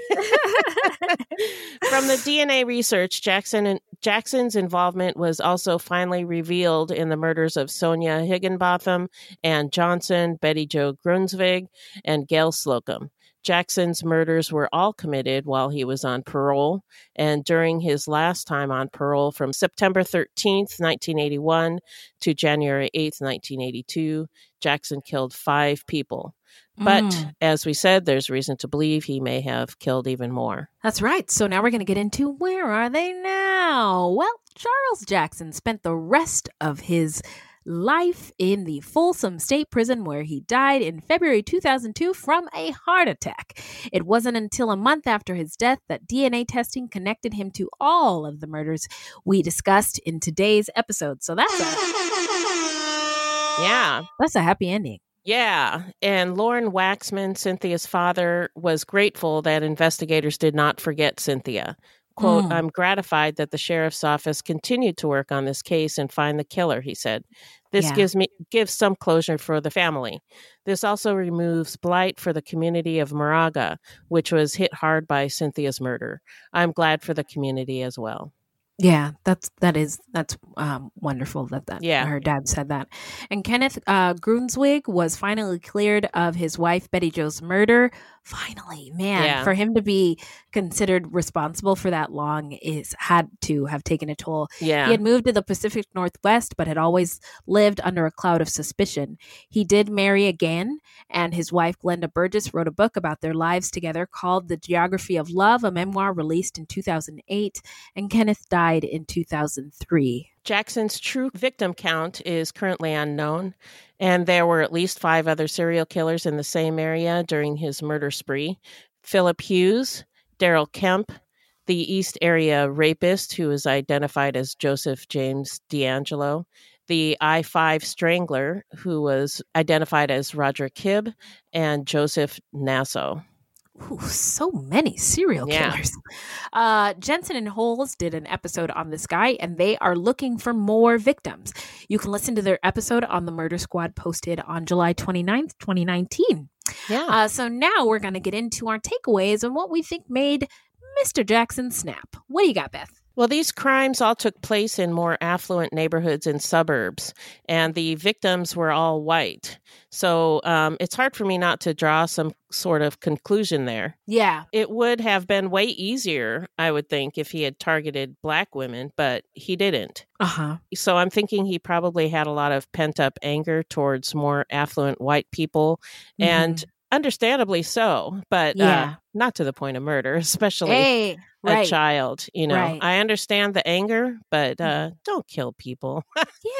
From the D N A research, Jackson and Jackson's involvement was also finally revealed in the murders of Sonia Higginbotham, Ann Johnson, Betty Joe Grunsvig, and Gail Slocum. Jackson's murders were all committed while he was on parole, and during his last time on parole from September thirteenth, nineteen eighty-one to January eighth, nineteen eighty-two, Jackson killed five people. But mm. as we said, there's reason to believe he may have killed even more. That's right. So now we're going to get into where are they now? Well, Charles Jackson spent the rest of his life in the Folsom State Prison, where he died in February two thousand two from a heart attack. It wasn't until a month after his death that D N A testing connected him to all of the murders we discussed in today's episode. So that's a, yeah, that's a happy ending. Yeah. And Lauren Waxman, Cynthia's father, was grateful that investigators did not forget Cynthia. Quote, mm. "I'm gratified that the sheriff's office continued to work on this case and find the killer," he said. "This yeah. gives me gives some closure for the family. This also removes blight for the community of Moraga, which was hit hard by Cynthia's murder. I'm glad for the community as well." Yeah, that's that is that's um, wonderful that that yeah. her dad said that. And Kenneth uh, Grunsvig was finally cleared of his wife Betty Joe's murder. Finally, man, yeah. for him to be considered responsible for that long is had to have taken a toll. Yeah, he had moved to the Pacific Northwest, but had always lived under a cloud of suspicion. He did marry again, and his wife Glenda Burgess wrote a book about their lives together called "The Geography of Love," a memoir released in two thousand eight. And Kenneth died in two thousand three. Jackson's true victim count is currently unknown, and there were at least five other serial killers in the same area during his murder spree. Philip Hughes, Daryl Kemp, the East Area rapist who is identified as Joseph James D'Angelo, the I five strangler who was identified as Roger Kibbe, and Joseph Nasso. Ooh, so many serial killers. Yeah. Uh, Jensen and Holes did an episode on this guy, and they are looking for more victims. You can listen to their episode on the Murder Squad posted on July twenty-ninth, twenty nineteen. Yeah. Uh, so now we're going to get into our takeaways and what we think made Mister Jackson snap. What do you got, Beth? Well, these crimes all took place in more affluent neighborhoods and suburbs, and the victims were all white. So um, it's hard for me not to draw some sort of conclusion there. Yeah. It would have been way easier, I would think, if he had targeted black women, but he didn't. Uh-huh. So I'm thinking he probably had a lot of pent-up anger towards more affluent white people, mm-hmm. and understandably so, but yeah. uh, not to the point of murder, especially hey, right. a child. You know, right. I understand the anger, but uh, don't kill people.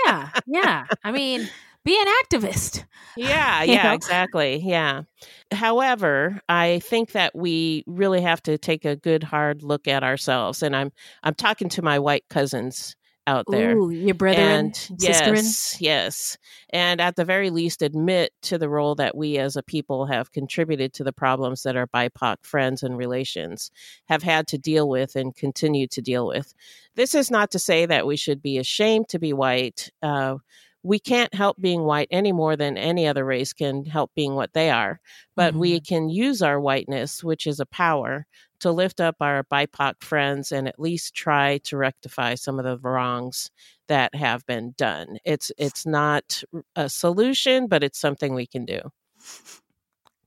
yeah, yeah. I mean, be an activist. Yeah, yeah, know? exactly. Yeah. However, I think that we really have to take a good, hard look at ourselves. And I'm I'm talking to my white cousins out there. Ooh, your brethren, and yes, yes. And at the very least, admit to the role that we as a people have contributed to the problems that our B I P O C friends and relations have had to deal with and continue to deal with. This is not to say that we should be ashamed to be white. Uh, we can't help being white any more than any other race can help being what they are. But mm-hmm. we can use our whiteness, which is a power, to lift up our B I P O C friends and at least try to rectify some of the wrongs that have been done. It's it's not a solution, but it's something we can do.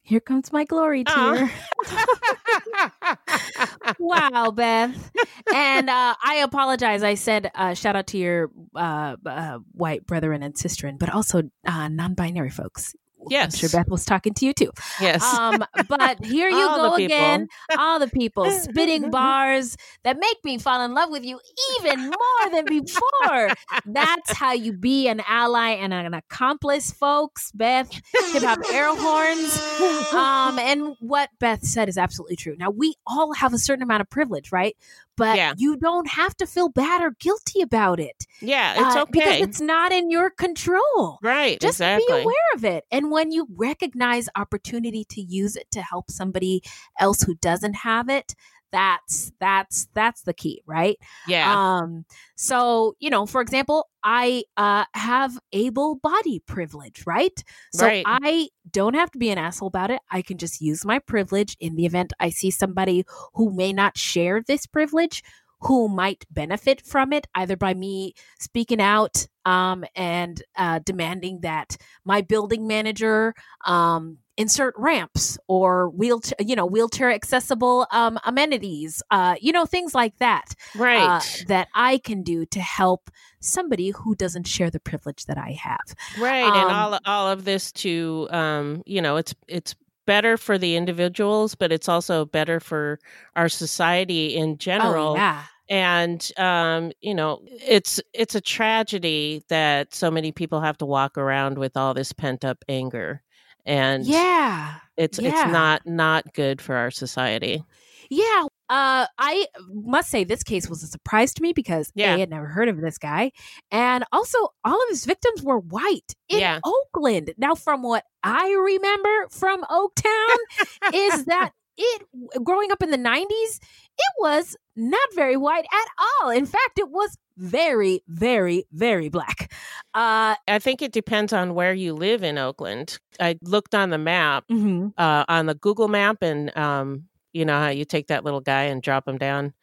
Here comes my glory tear. Oh. Wow, Beth. And uh, I apologize. I said uh, shout out to your uh, uh, white brethren and sisterin, but also uh, non-binary folks. Yes. I'm sure Beth was talking to you too. Yes. Um, but here you go again. All the people spitting bars that make me fall in love with you even more than before. That's how you be an ally and an accomplice, folks. Beth, hip hop air horns. Um, and what Beth said is absolutely true. Now, we all have a certain amount of privilege, right? But yeah. you don't have to feel bad or guilty about it. Yeah, it's uh, okay. Because it's not in your control. Right, Just exactly. be aware of it. And when you recognize opportunity to use it to help somebody else who doesn't have it, that's that's that's the key, right? Yeah. Um, so, you know, for example, I uh, have able body privilege, right? So right. I don't have to be an asshole about it. I can just use my privilege in the event I see somebody who may not share this privilege, who might benefit from it, either by me speaking out um, and uh, demanding that my building manager um, insert ramps or wheelchair, you know, wheelchair accessible um, amenities, uh, you know, things like that, right? Uh, that I can do to help somebody who doesn't share the privilege that I have, right? Um, and all all of this to, um, you know, it's it's. better for the individuals, but it's also better for our society in general. Oh, yeah. And, um, you know, it's it's a tragedy that so many people have to walk around with all this pent up anger. And yeah, it's yeah. it's not not good for our society. Yeah. Uh, I must say this case was a surprise to me because yeah. I had never heard of this guy. And also all of his victims were white in yeah. Oakland. Now, from what I remember from Oaktown is that it growing up in the nineties, it was not very white at all. In fact, it was very, very, very black. Uh, I think it depends on where you live in Oakland. I looked on the map, mm-hmm. uh, on the Google map and um You know how you take that little guy and drop him down?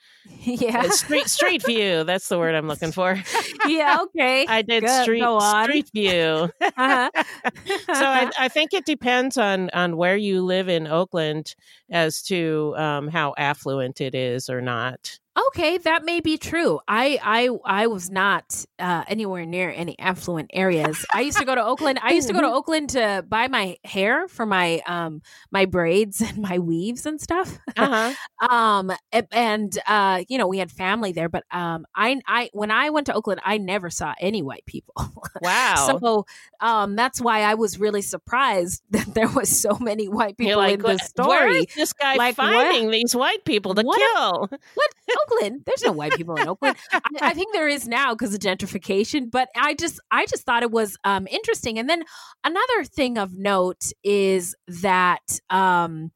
Yeah. Uh, street street view. That's the word I'm looking for. Yeah, okay. I did Good. street street view. Uh-huh. So I, I think it depends on, on where you live in Oakland as to um, how affluent it is or not. Okay, that may be true. I I, I was not uh, anywhere near any affluent areas. I used to go to Oakland. I used to go to Oakland to buy my hair for my um my braids and my weaves and stuff. Uh-huh. um and uh you know, we had family there, but um I I when I went to Oakland, I never saw any white people. Wow. So um that's why I was really surprised that there was so many white people like, in the story. Where is this guy like, finding what? these white people to what? kill? What? Oakland, there's no white people in Oakland. I, I think there is now because of gentrification, but I just I just thought it was um, interesting. And then another thing of note is that um,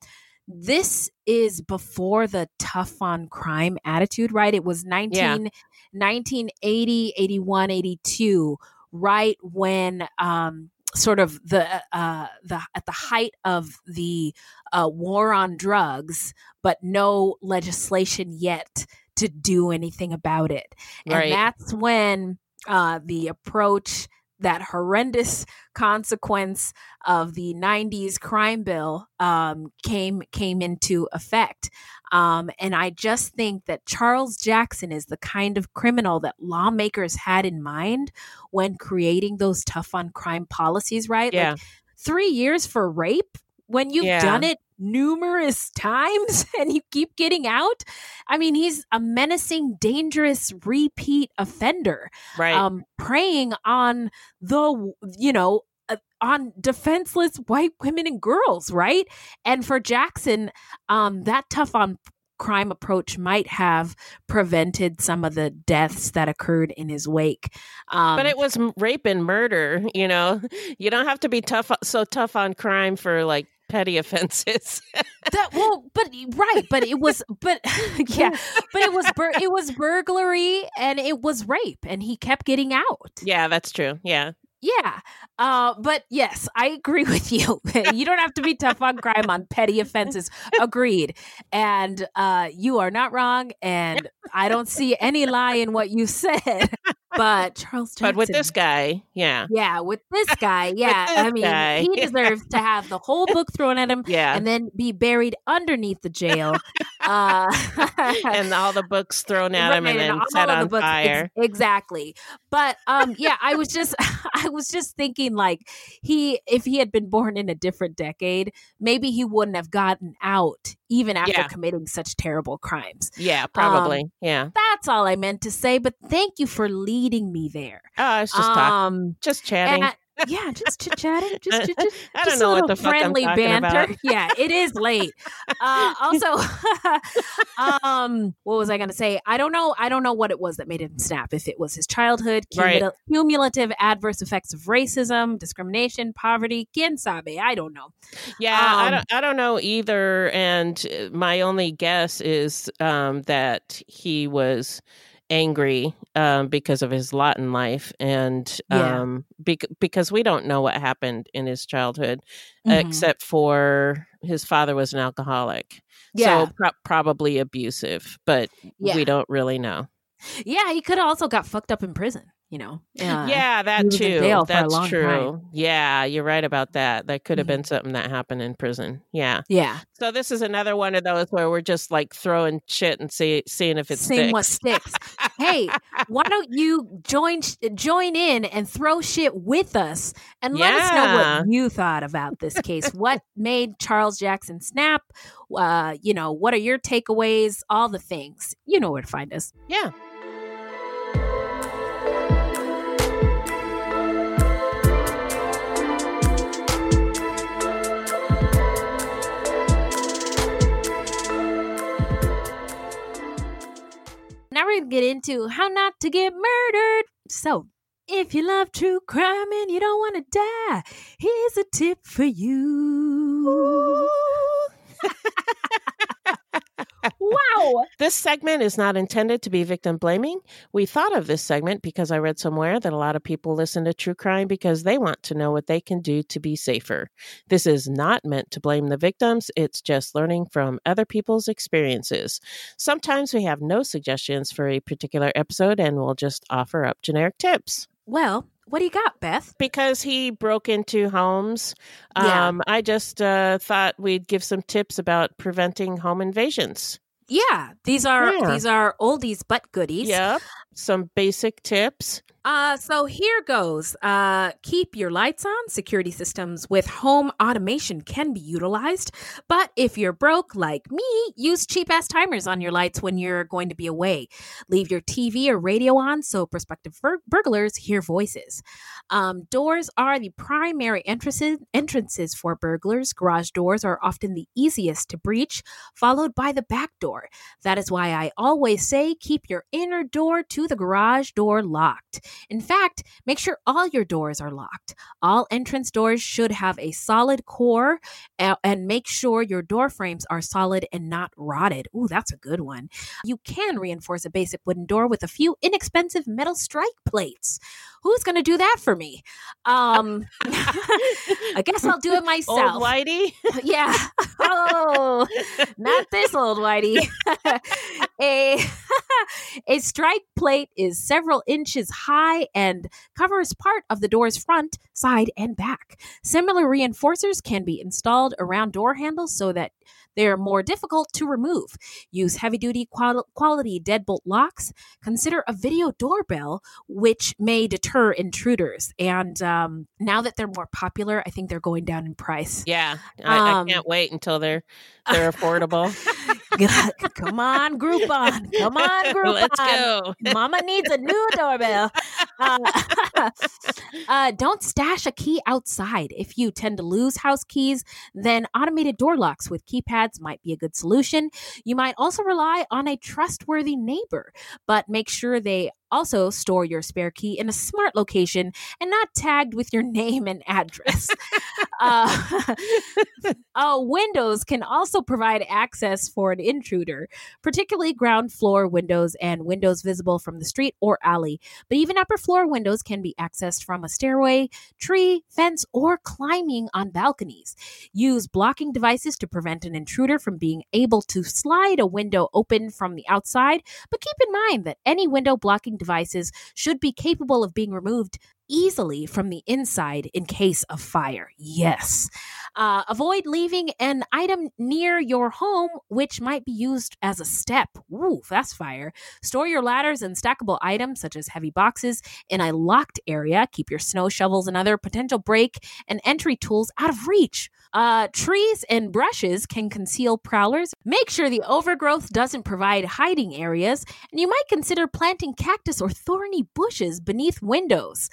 this is before the tough on crime attitude, right? It was nineteen yeah. nineteen eighty, eighty-one, eighty-two, right when um, sort of the uh, the at the height of the uh, war on drugs, but no legislation yet to do anything about it. And right. that's when uh, the approach, that horrendous consequence of the nineties crime bill um, came came into effect. Um, and I just think that Charles Jackson is the kind of criminal that lawmakers had in mind when creating those tough on crime policies, right? Yeah. Like three years for rape when you've yeah. done it numerous times and you keep getting out. I mean, he's a menacing, dangerous repeat offender, right? Um, preying on the, you know, uh, on defenseless white women and girls, right? And for Jackson, um, that tough on crime approach might have prevented some of the deaths that occurred in his wake. Um, but it was rape and murder, you know. You don't have to be tough, so tough on crime for like petty offenses. that well, but right, but it was, but yeah, but it was bur- it was burglary and it was rape, and he kept getting out. Yeah, that's true. Yeah, yeah. Uh, but yes, I agree with you. You don't have to be tough on crime on petty offenses. Agreed. And uh, you are not wrong. And I don't see any lie in what you said. But Charles Jackson. But with this guy, yeah. Yeah, with this guy, yeah. This I mean, guy. He deserves to have the whole book thrown at him yeah. and then be buried underneath the jail. Uh, and all the books thrown at right, him and, and then set on the fire. Ex- exactly. But um, yeah, I was just I was just thinking like he if he had been born in a different decade, maybe he wouldn't have gotten out even after yeah. committing such terrible crimes. Yeah, probably. Um, yeah. That's all I meant to say, but thank you for leaving. Leading me there. Oh, it's just um, just chatting. I, yeah, just chit chatting. Just, just, just, I don't just know what the friendly fuck I'm talking banter. About. Yeah, it is late. Uh, also, um, what was I going to say? I don't know. I don't know what it was that made him snap. If it was his childhood, cumul- right. cumulative adverse effects of racism, discrimination, poverty, quién sabe? I don't know. Yeah, um, I don't. I don't know either. And my only guess is um, that he was angry um, because of his lot in life and um, yeah. be- because we don't know what happened in his childhood, mm-hmm. except for his father was an alcoholic. Yeah. So pro- probably abusive, but yeah. we don't really know. Yeah. He could have also got fucked up in prison, you know? Uh, yeah, that too. That's true. Time. Yeah. You're right about that. That could have mm-hmm. been something that happened in prison. Yeah. Yeah. So this is another one of those where we're just like throwing shit and see- seeing if it sticks. Seeing what sticks. Hey, why don't you join join in and throw shit with us and let yeah. us know what you thought about this case. What made Charles Jackson snap? Uh, you know, what are your takeaways? All the things. You know where to find us. Yeah. Now we're going to get into how not to get murdered. So if you love true crime and you don't want to die, here's a tip for you. Wow. This segment is not intended to be victim blaming. We thought of this segment because I read somewhere that a lot of people listen to true crime because they want to know what they can do to be safer. This is not meant to blame the victims. It's just learning from other people's experiences. Sometimes we have no suggestions for a particular episode and we'll just offer up generic tips. Well, what do you got, Beth? Because he broke into homes. Yeah. Um, I just uh, thought we'd give some tips about preventing home invasions. Yeah, these are yeah. these are oldies but goodies. Yeah, some basic tips. Uh, so here goes. Uh, keep your lights on. Security systems with home automation can be utilized. But if you're broke like me, use cheap-ass timers on your lights when you're going to be away. Leave your T V or radio on so prospective bur- burglars hear voices. Um, doors are the primary entrances, entrances for burglars. Garage doors are often the easiest to breach, followed by the back door. That is why I always say keep your inner door to the garage door locked. In fact, make sure all your doors are locked. All entrance doors should have a solid core, and make sure your door frames are solid and not rotted. Ooh, that's a good one. You can reinforce a basic wooden door with a few inexpensive metal strike plates. Who's going to do that for me? Um, I guess I'll do it myself. Old whitey? Yeah. Oh, not this old whitey. a, a strike plate is several inches high and covers part of the door's front, side, and back. Similar reinforcers can be installed around door handles so that they're more difficult to remove. Use heavy-duty qual- quality deadbolt locks. Consider a video doorbell, which may deter intruders. And um, now that they're more popular, I think they're going down in price. Yeah, I, um, I can't wait until they're they're affordable. Come on, Groupon. Come on, Groupon. Let's go. Mama needs a new doorbell. Uh, uh, don't stash a key outside. If you tend to lose house keys, then automated door locks with keypads might be a good solution. You might also rely on a trustworthy neighbor, but make sure they also store your spare key in a smart location and not tagged with your name and address. uh, uh, windows can also provide access for an intruder, particularly ground floor windows and windows visible from the street or alley. But even upper floor windows can be accessed from a stairway, tree, fence, or climbing on balconies. Use blocking devices to prevent an intruder from being able to slide a window open from the outside. But keep in mind that any window blocking devices should be capable of being removed easily from the inside in case of fire. Yes. Uh, avoid leaving an item near your home, which might be used as a step. Ooh, that's fire. Store your ladders and stackable items, such as heavy boxes, in a locked area. Keep your snow shovels and other potential break and entry tools out of reach. Uh, trees and brushes can conceal prowlers. Make sure the overgrowth doesn't provide hiding areas, and you might consider planting cactus or thorny bushes beneath windows.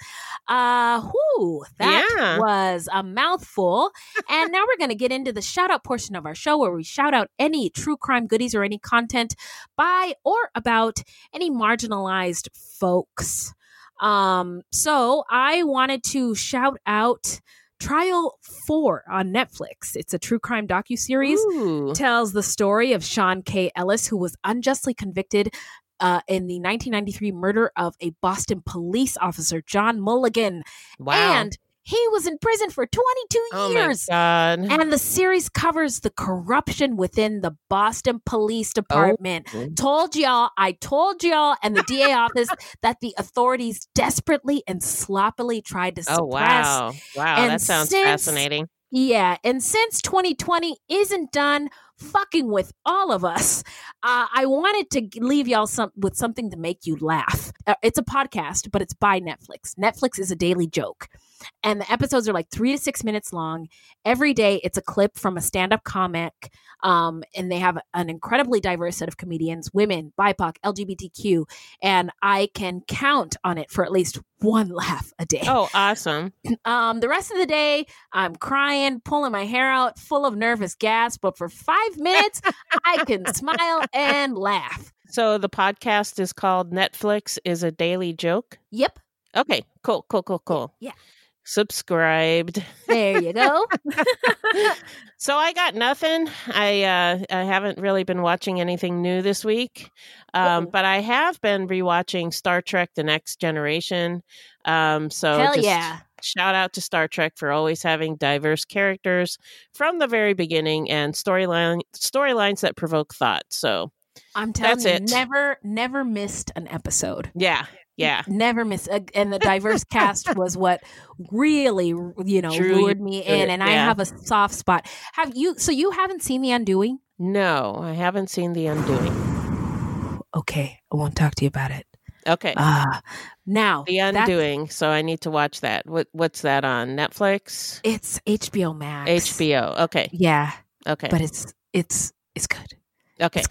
Uh, whoo, that yeah. was a mouthful. And now we're going to get into the shout out portion of our show where we shout out any true crime goodies or any content by or about any marginalized folks. Um, so I wanted to shout out Trial four on Netflix. It's a true crime docuseries. Ooh. Tells the story of Sean K. Ellis, who was unjustly convicted Uh, in the nineteen ninety-three murder of a Boston police officer, John Mulligan. Wow. And he was in prison for twenty-two oh years. My God. And the series covers the corruption within the Boston Police Department. Oh. Told y'all, I told y'all, and the D A office that the authorities desperately and sloppily tried to suppress. Oh, wow. Wow, and that sounds since, fascinating. Yeah, and since twenty twenty isn't done fucking with all of us, uh, I wanted to leave y'all some with something to make you laugh. Uh, it's a podcast, but it's by Netflix. Netflix is a daily joke, and the episodes are like three to six minutes long. Every day, it's a clip from a stand-up comic, um, and they have an incredibly diverse set of comedians, women, B I P O C, L G B T Q, and I can count on it for at least one laugh a day. Oh, awesome. Um, the rest of the day, I'm crying, pulling my hair out, full of nervous gas, but for five minutes, I can smile and laugh. So the podcast is called Netflix is a Daily Joke? Yep. Okay, cool, cool, cool, cool. Yeah. subscribed. There you go. So I got nothing. I uh, I haven't really been watching anything new this week, um, but I have been rewatching Star Trek: The Next Generation. Um, so Hell just yeah. shout out to Star Trek for always having diverse characters from the very beginning and storyline storylines that provoke thought. So I'm telling that's you, it. never never missed an episode. Yeah. Yeah. Never miss. Uh, and the diverse cast was what really, you know, Drew, lured me in. And yeah. I have a soft spot. Have you? So you haven't seen The Undoing? No, I haven't seen The Undoing. Okay. I won't talk to you about it. Okay. Uh, now. The Undoing. So I need to watch that. What What's that on? Netflix? It's H B O Max. H B O. Okay. Yeah. Okay. But it's it's it's good. Okay,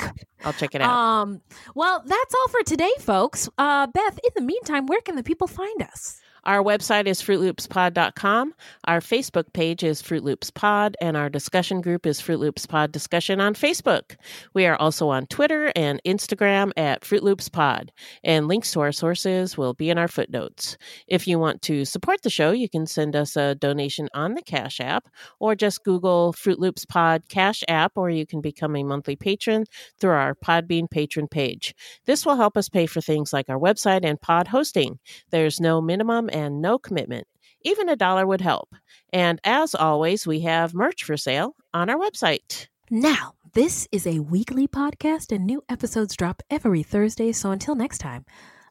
I'll check it out. Um, well, that's all for today, folks. Uh, Beth, in the meantime, where can the people find us? Our website is fruit loops pod dot com. Our Facebook page is Fruit Loops Pod, and our discussion group is Fruit Loops Pod Discussion on Facebook. We are also on Twitter and Instagram at Fruit Loops Pod, and links to our sources will be in our footnotes. If you want to support the show, you can send us a donation on the Cash App, or just Google Fruit Loops Pod Cash App, or you can become a monthly patron through our Podbean patron page. This will help us pay for things like our website and pod hosting. There's no minimum and no commitment. Even a dollar would help. And as always, we have merch for sale on our website. Now, this is a weekly podcast and new episodes drop every Thursday. So until next time,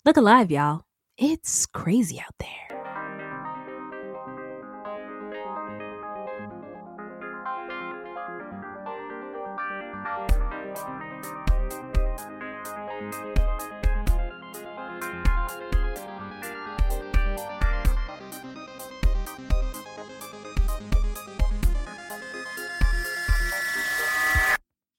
look alive, y'all. It's crazy out there.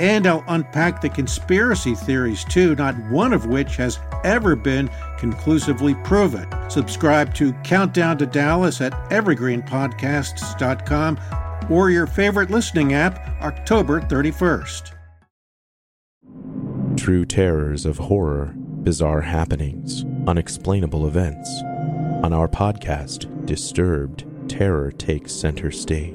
and I'll unpack the conspiracy theories too, not one of which has ever been conclusively proven. Subscribe to Countdown to Dallas at evergreen podcasts dot com or your favorite listening app, October thirty-first. True terrors of horror, bizarre happenings, unexplainable events. On our podcast, Disturbed, terror takes center stage.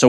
So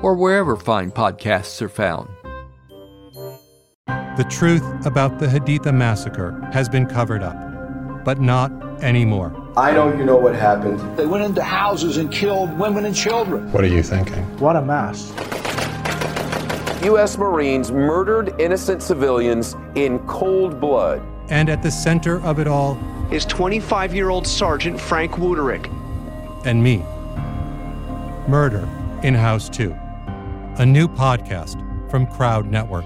or wherever fine podcasts are found. The truth about the Haditha massacre has been covered up, but not anymore. I know you know what happened. They went into houses and killed women and children. What are you thinking? What a mess. U S Marines murdered innocent civilians in cold blood. And at the center of it all is twenty-five-year-old Sergeant Frank Wooderick. And me. Murder in House two. A new podcast from Crowd Network.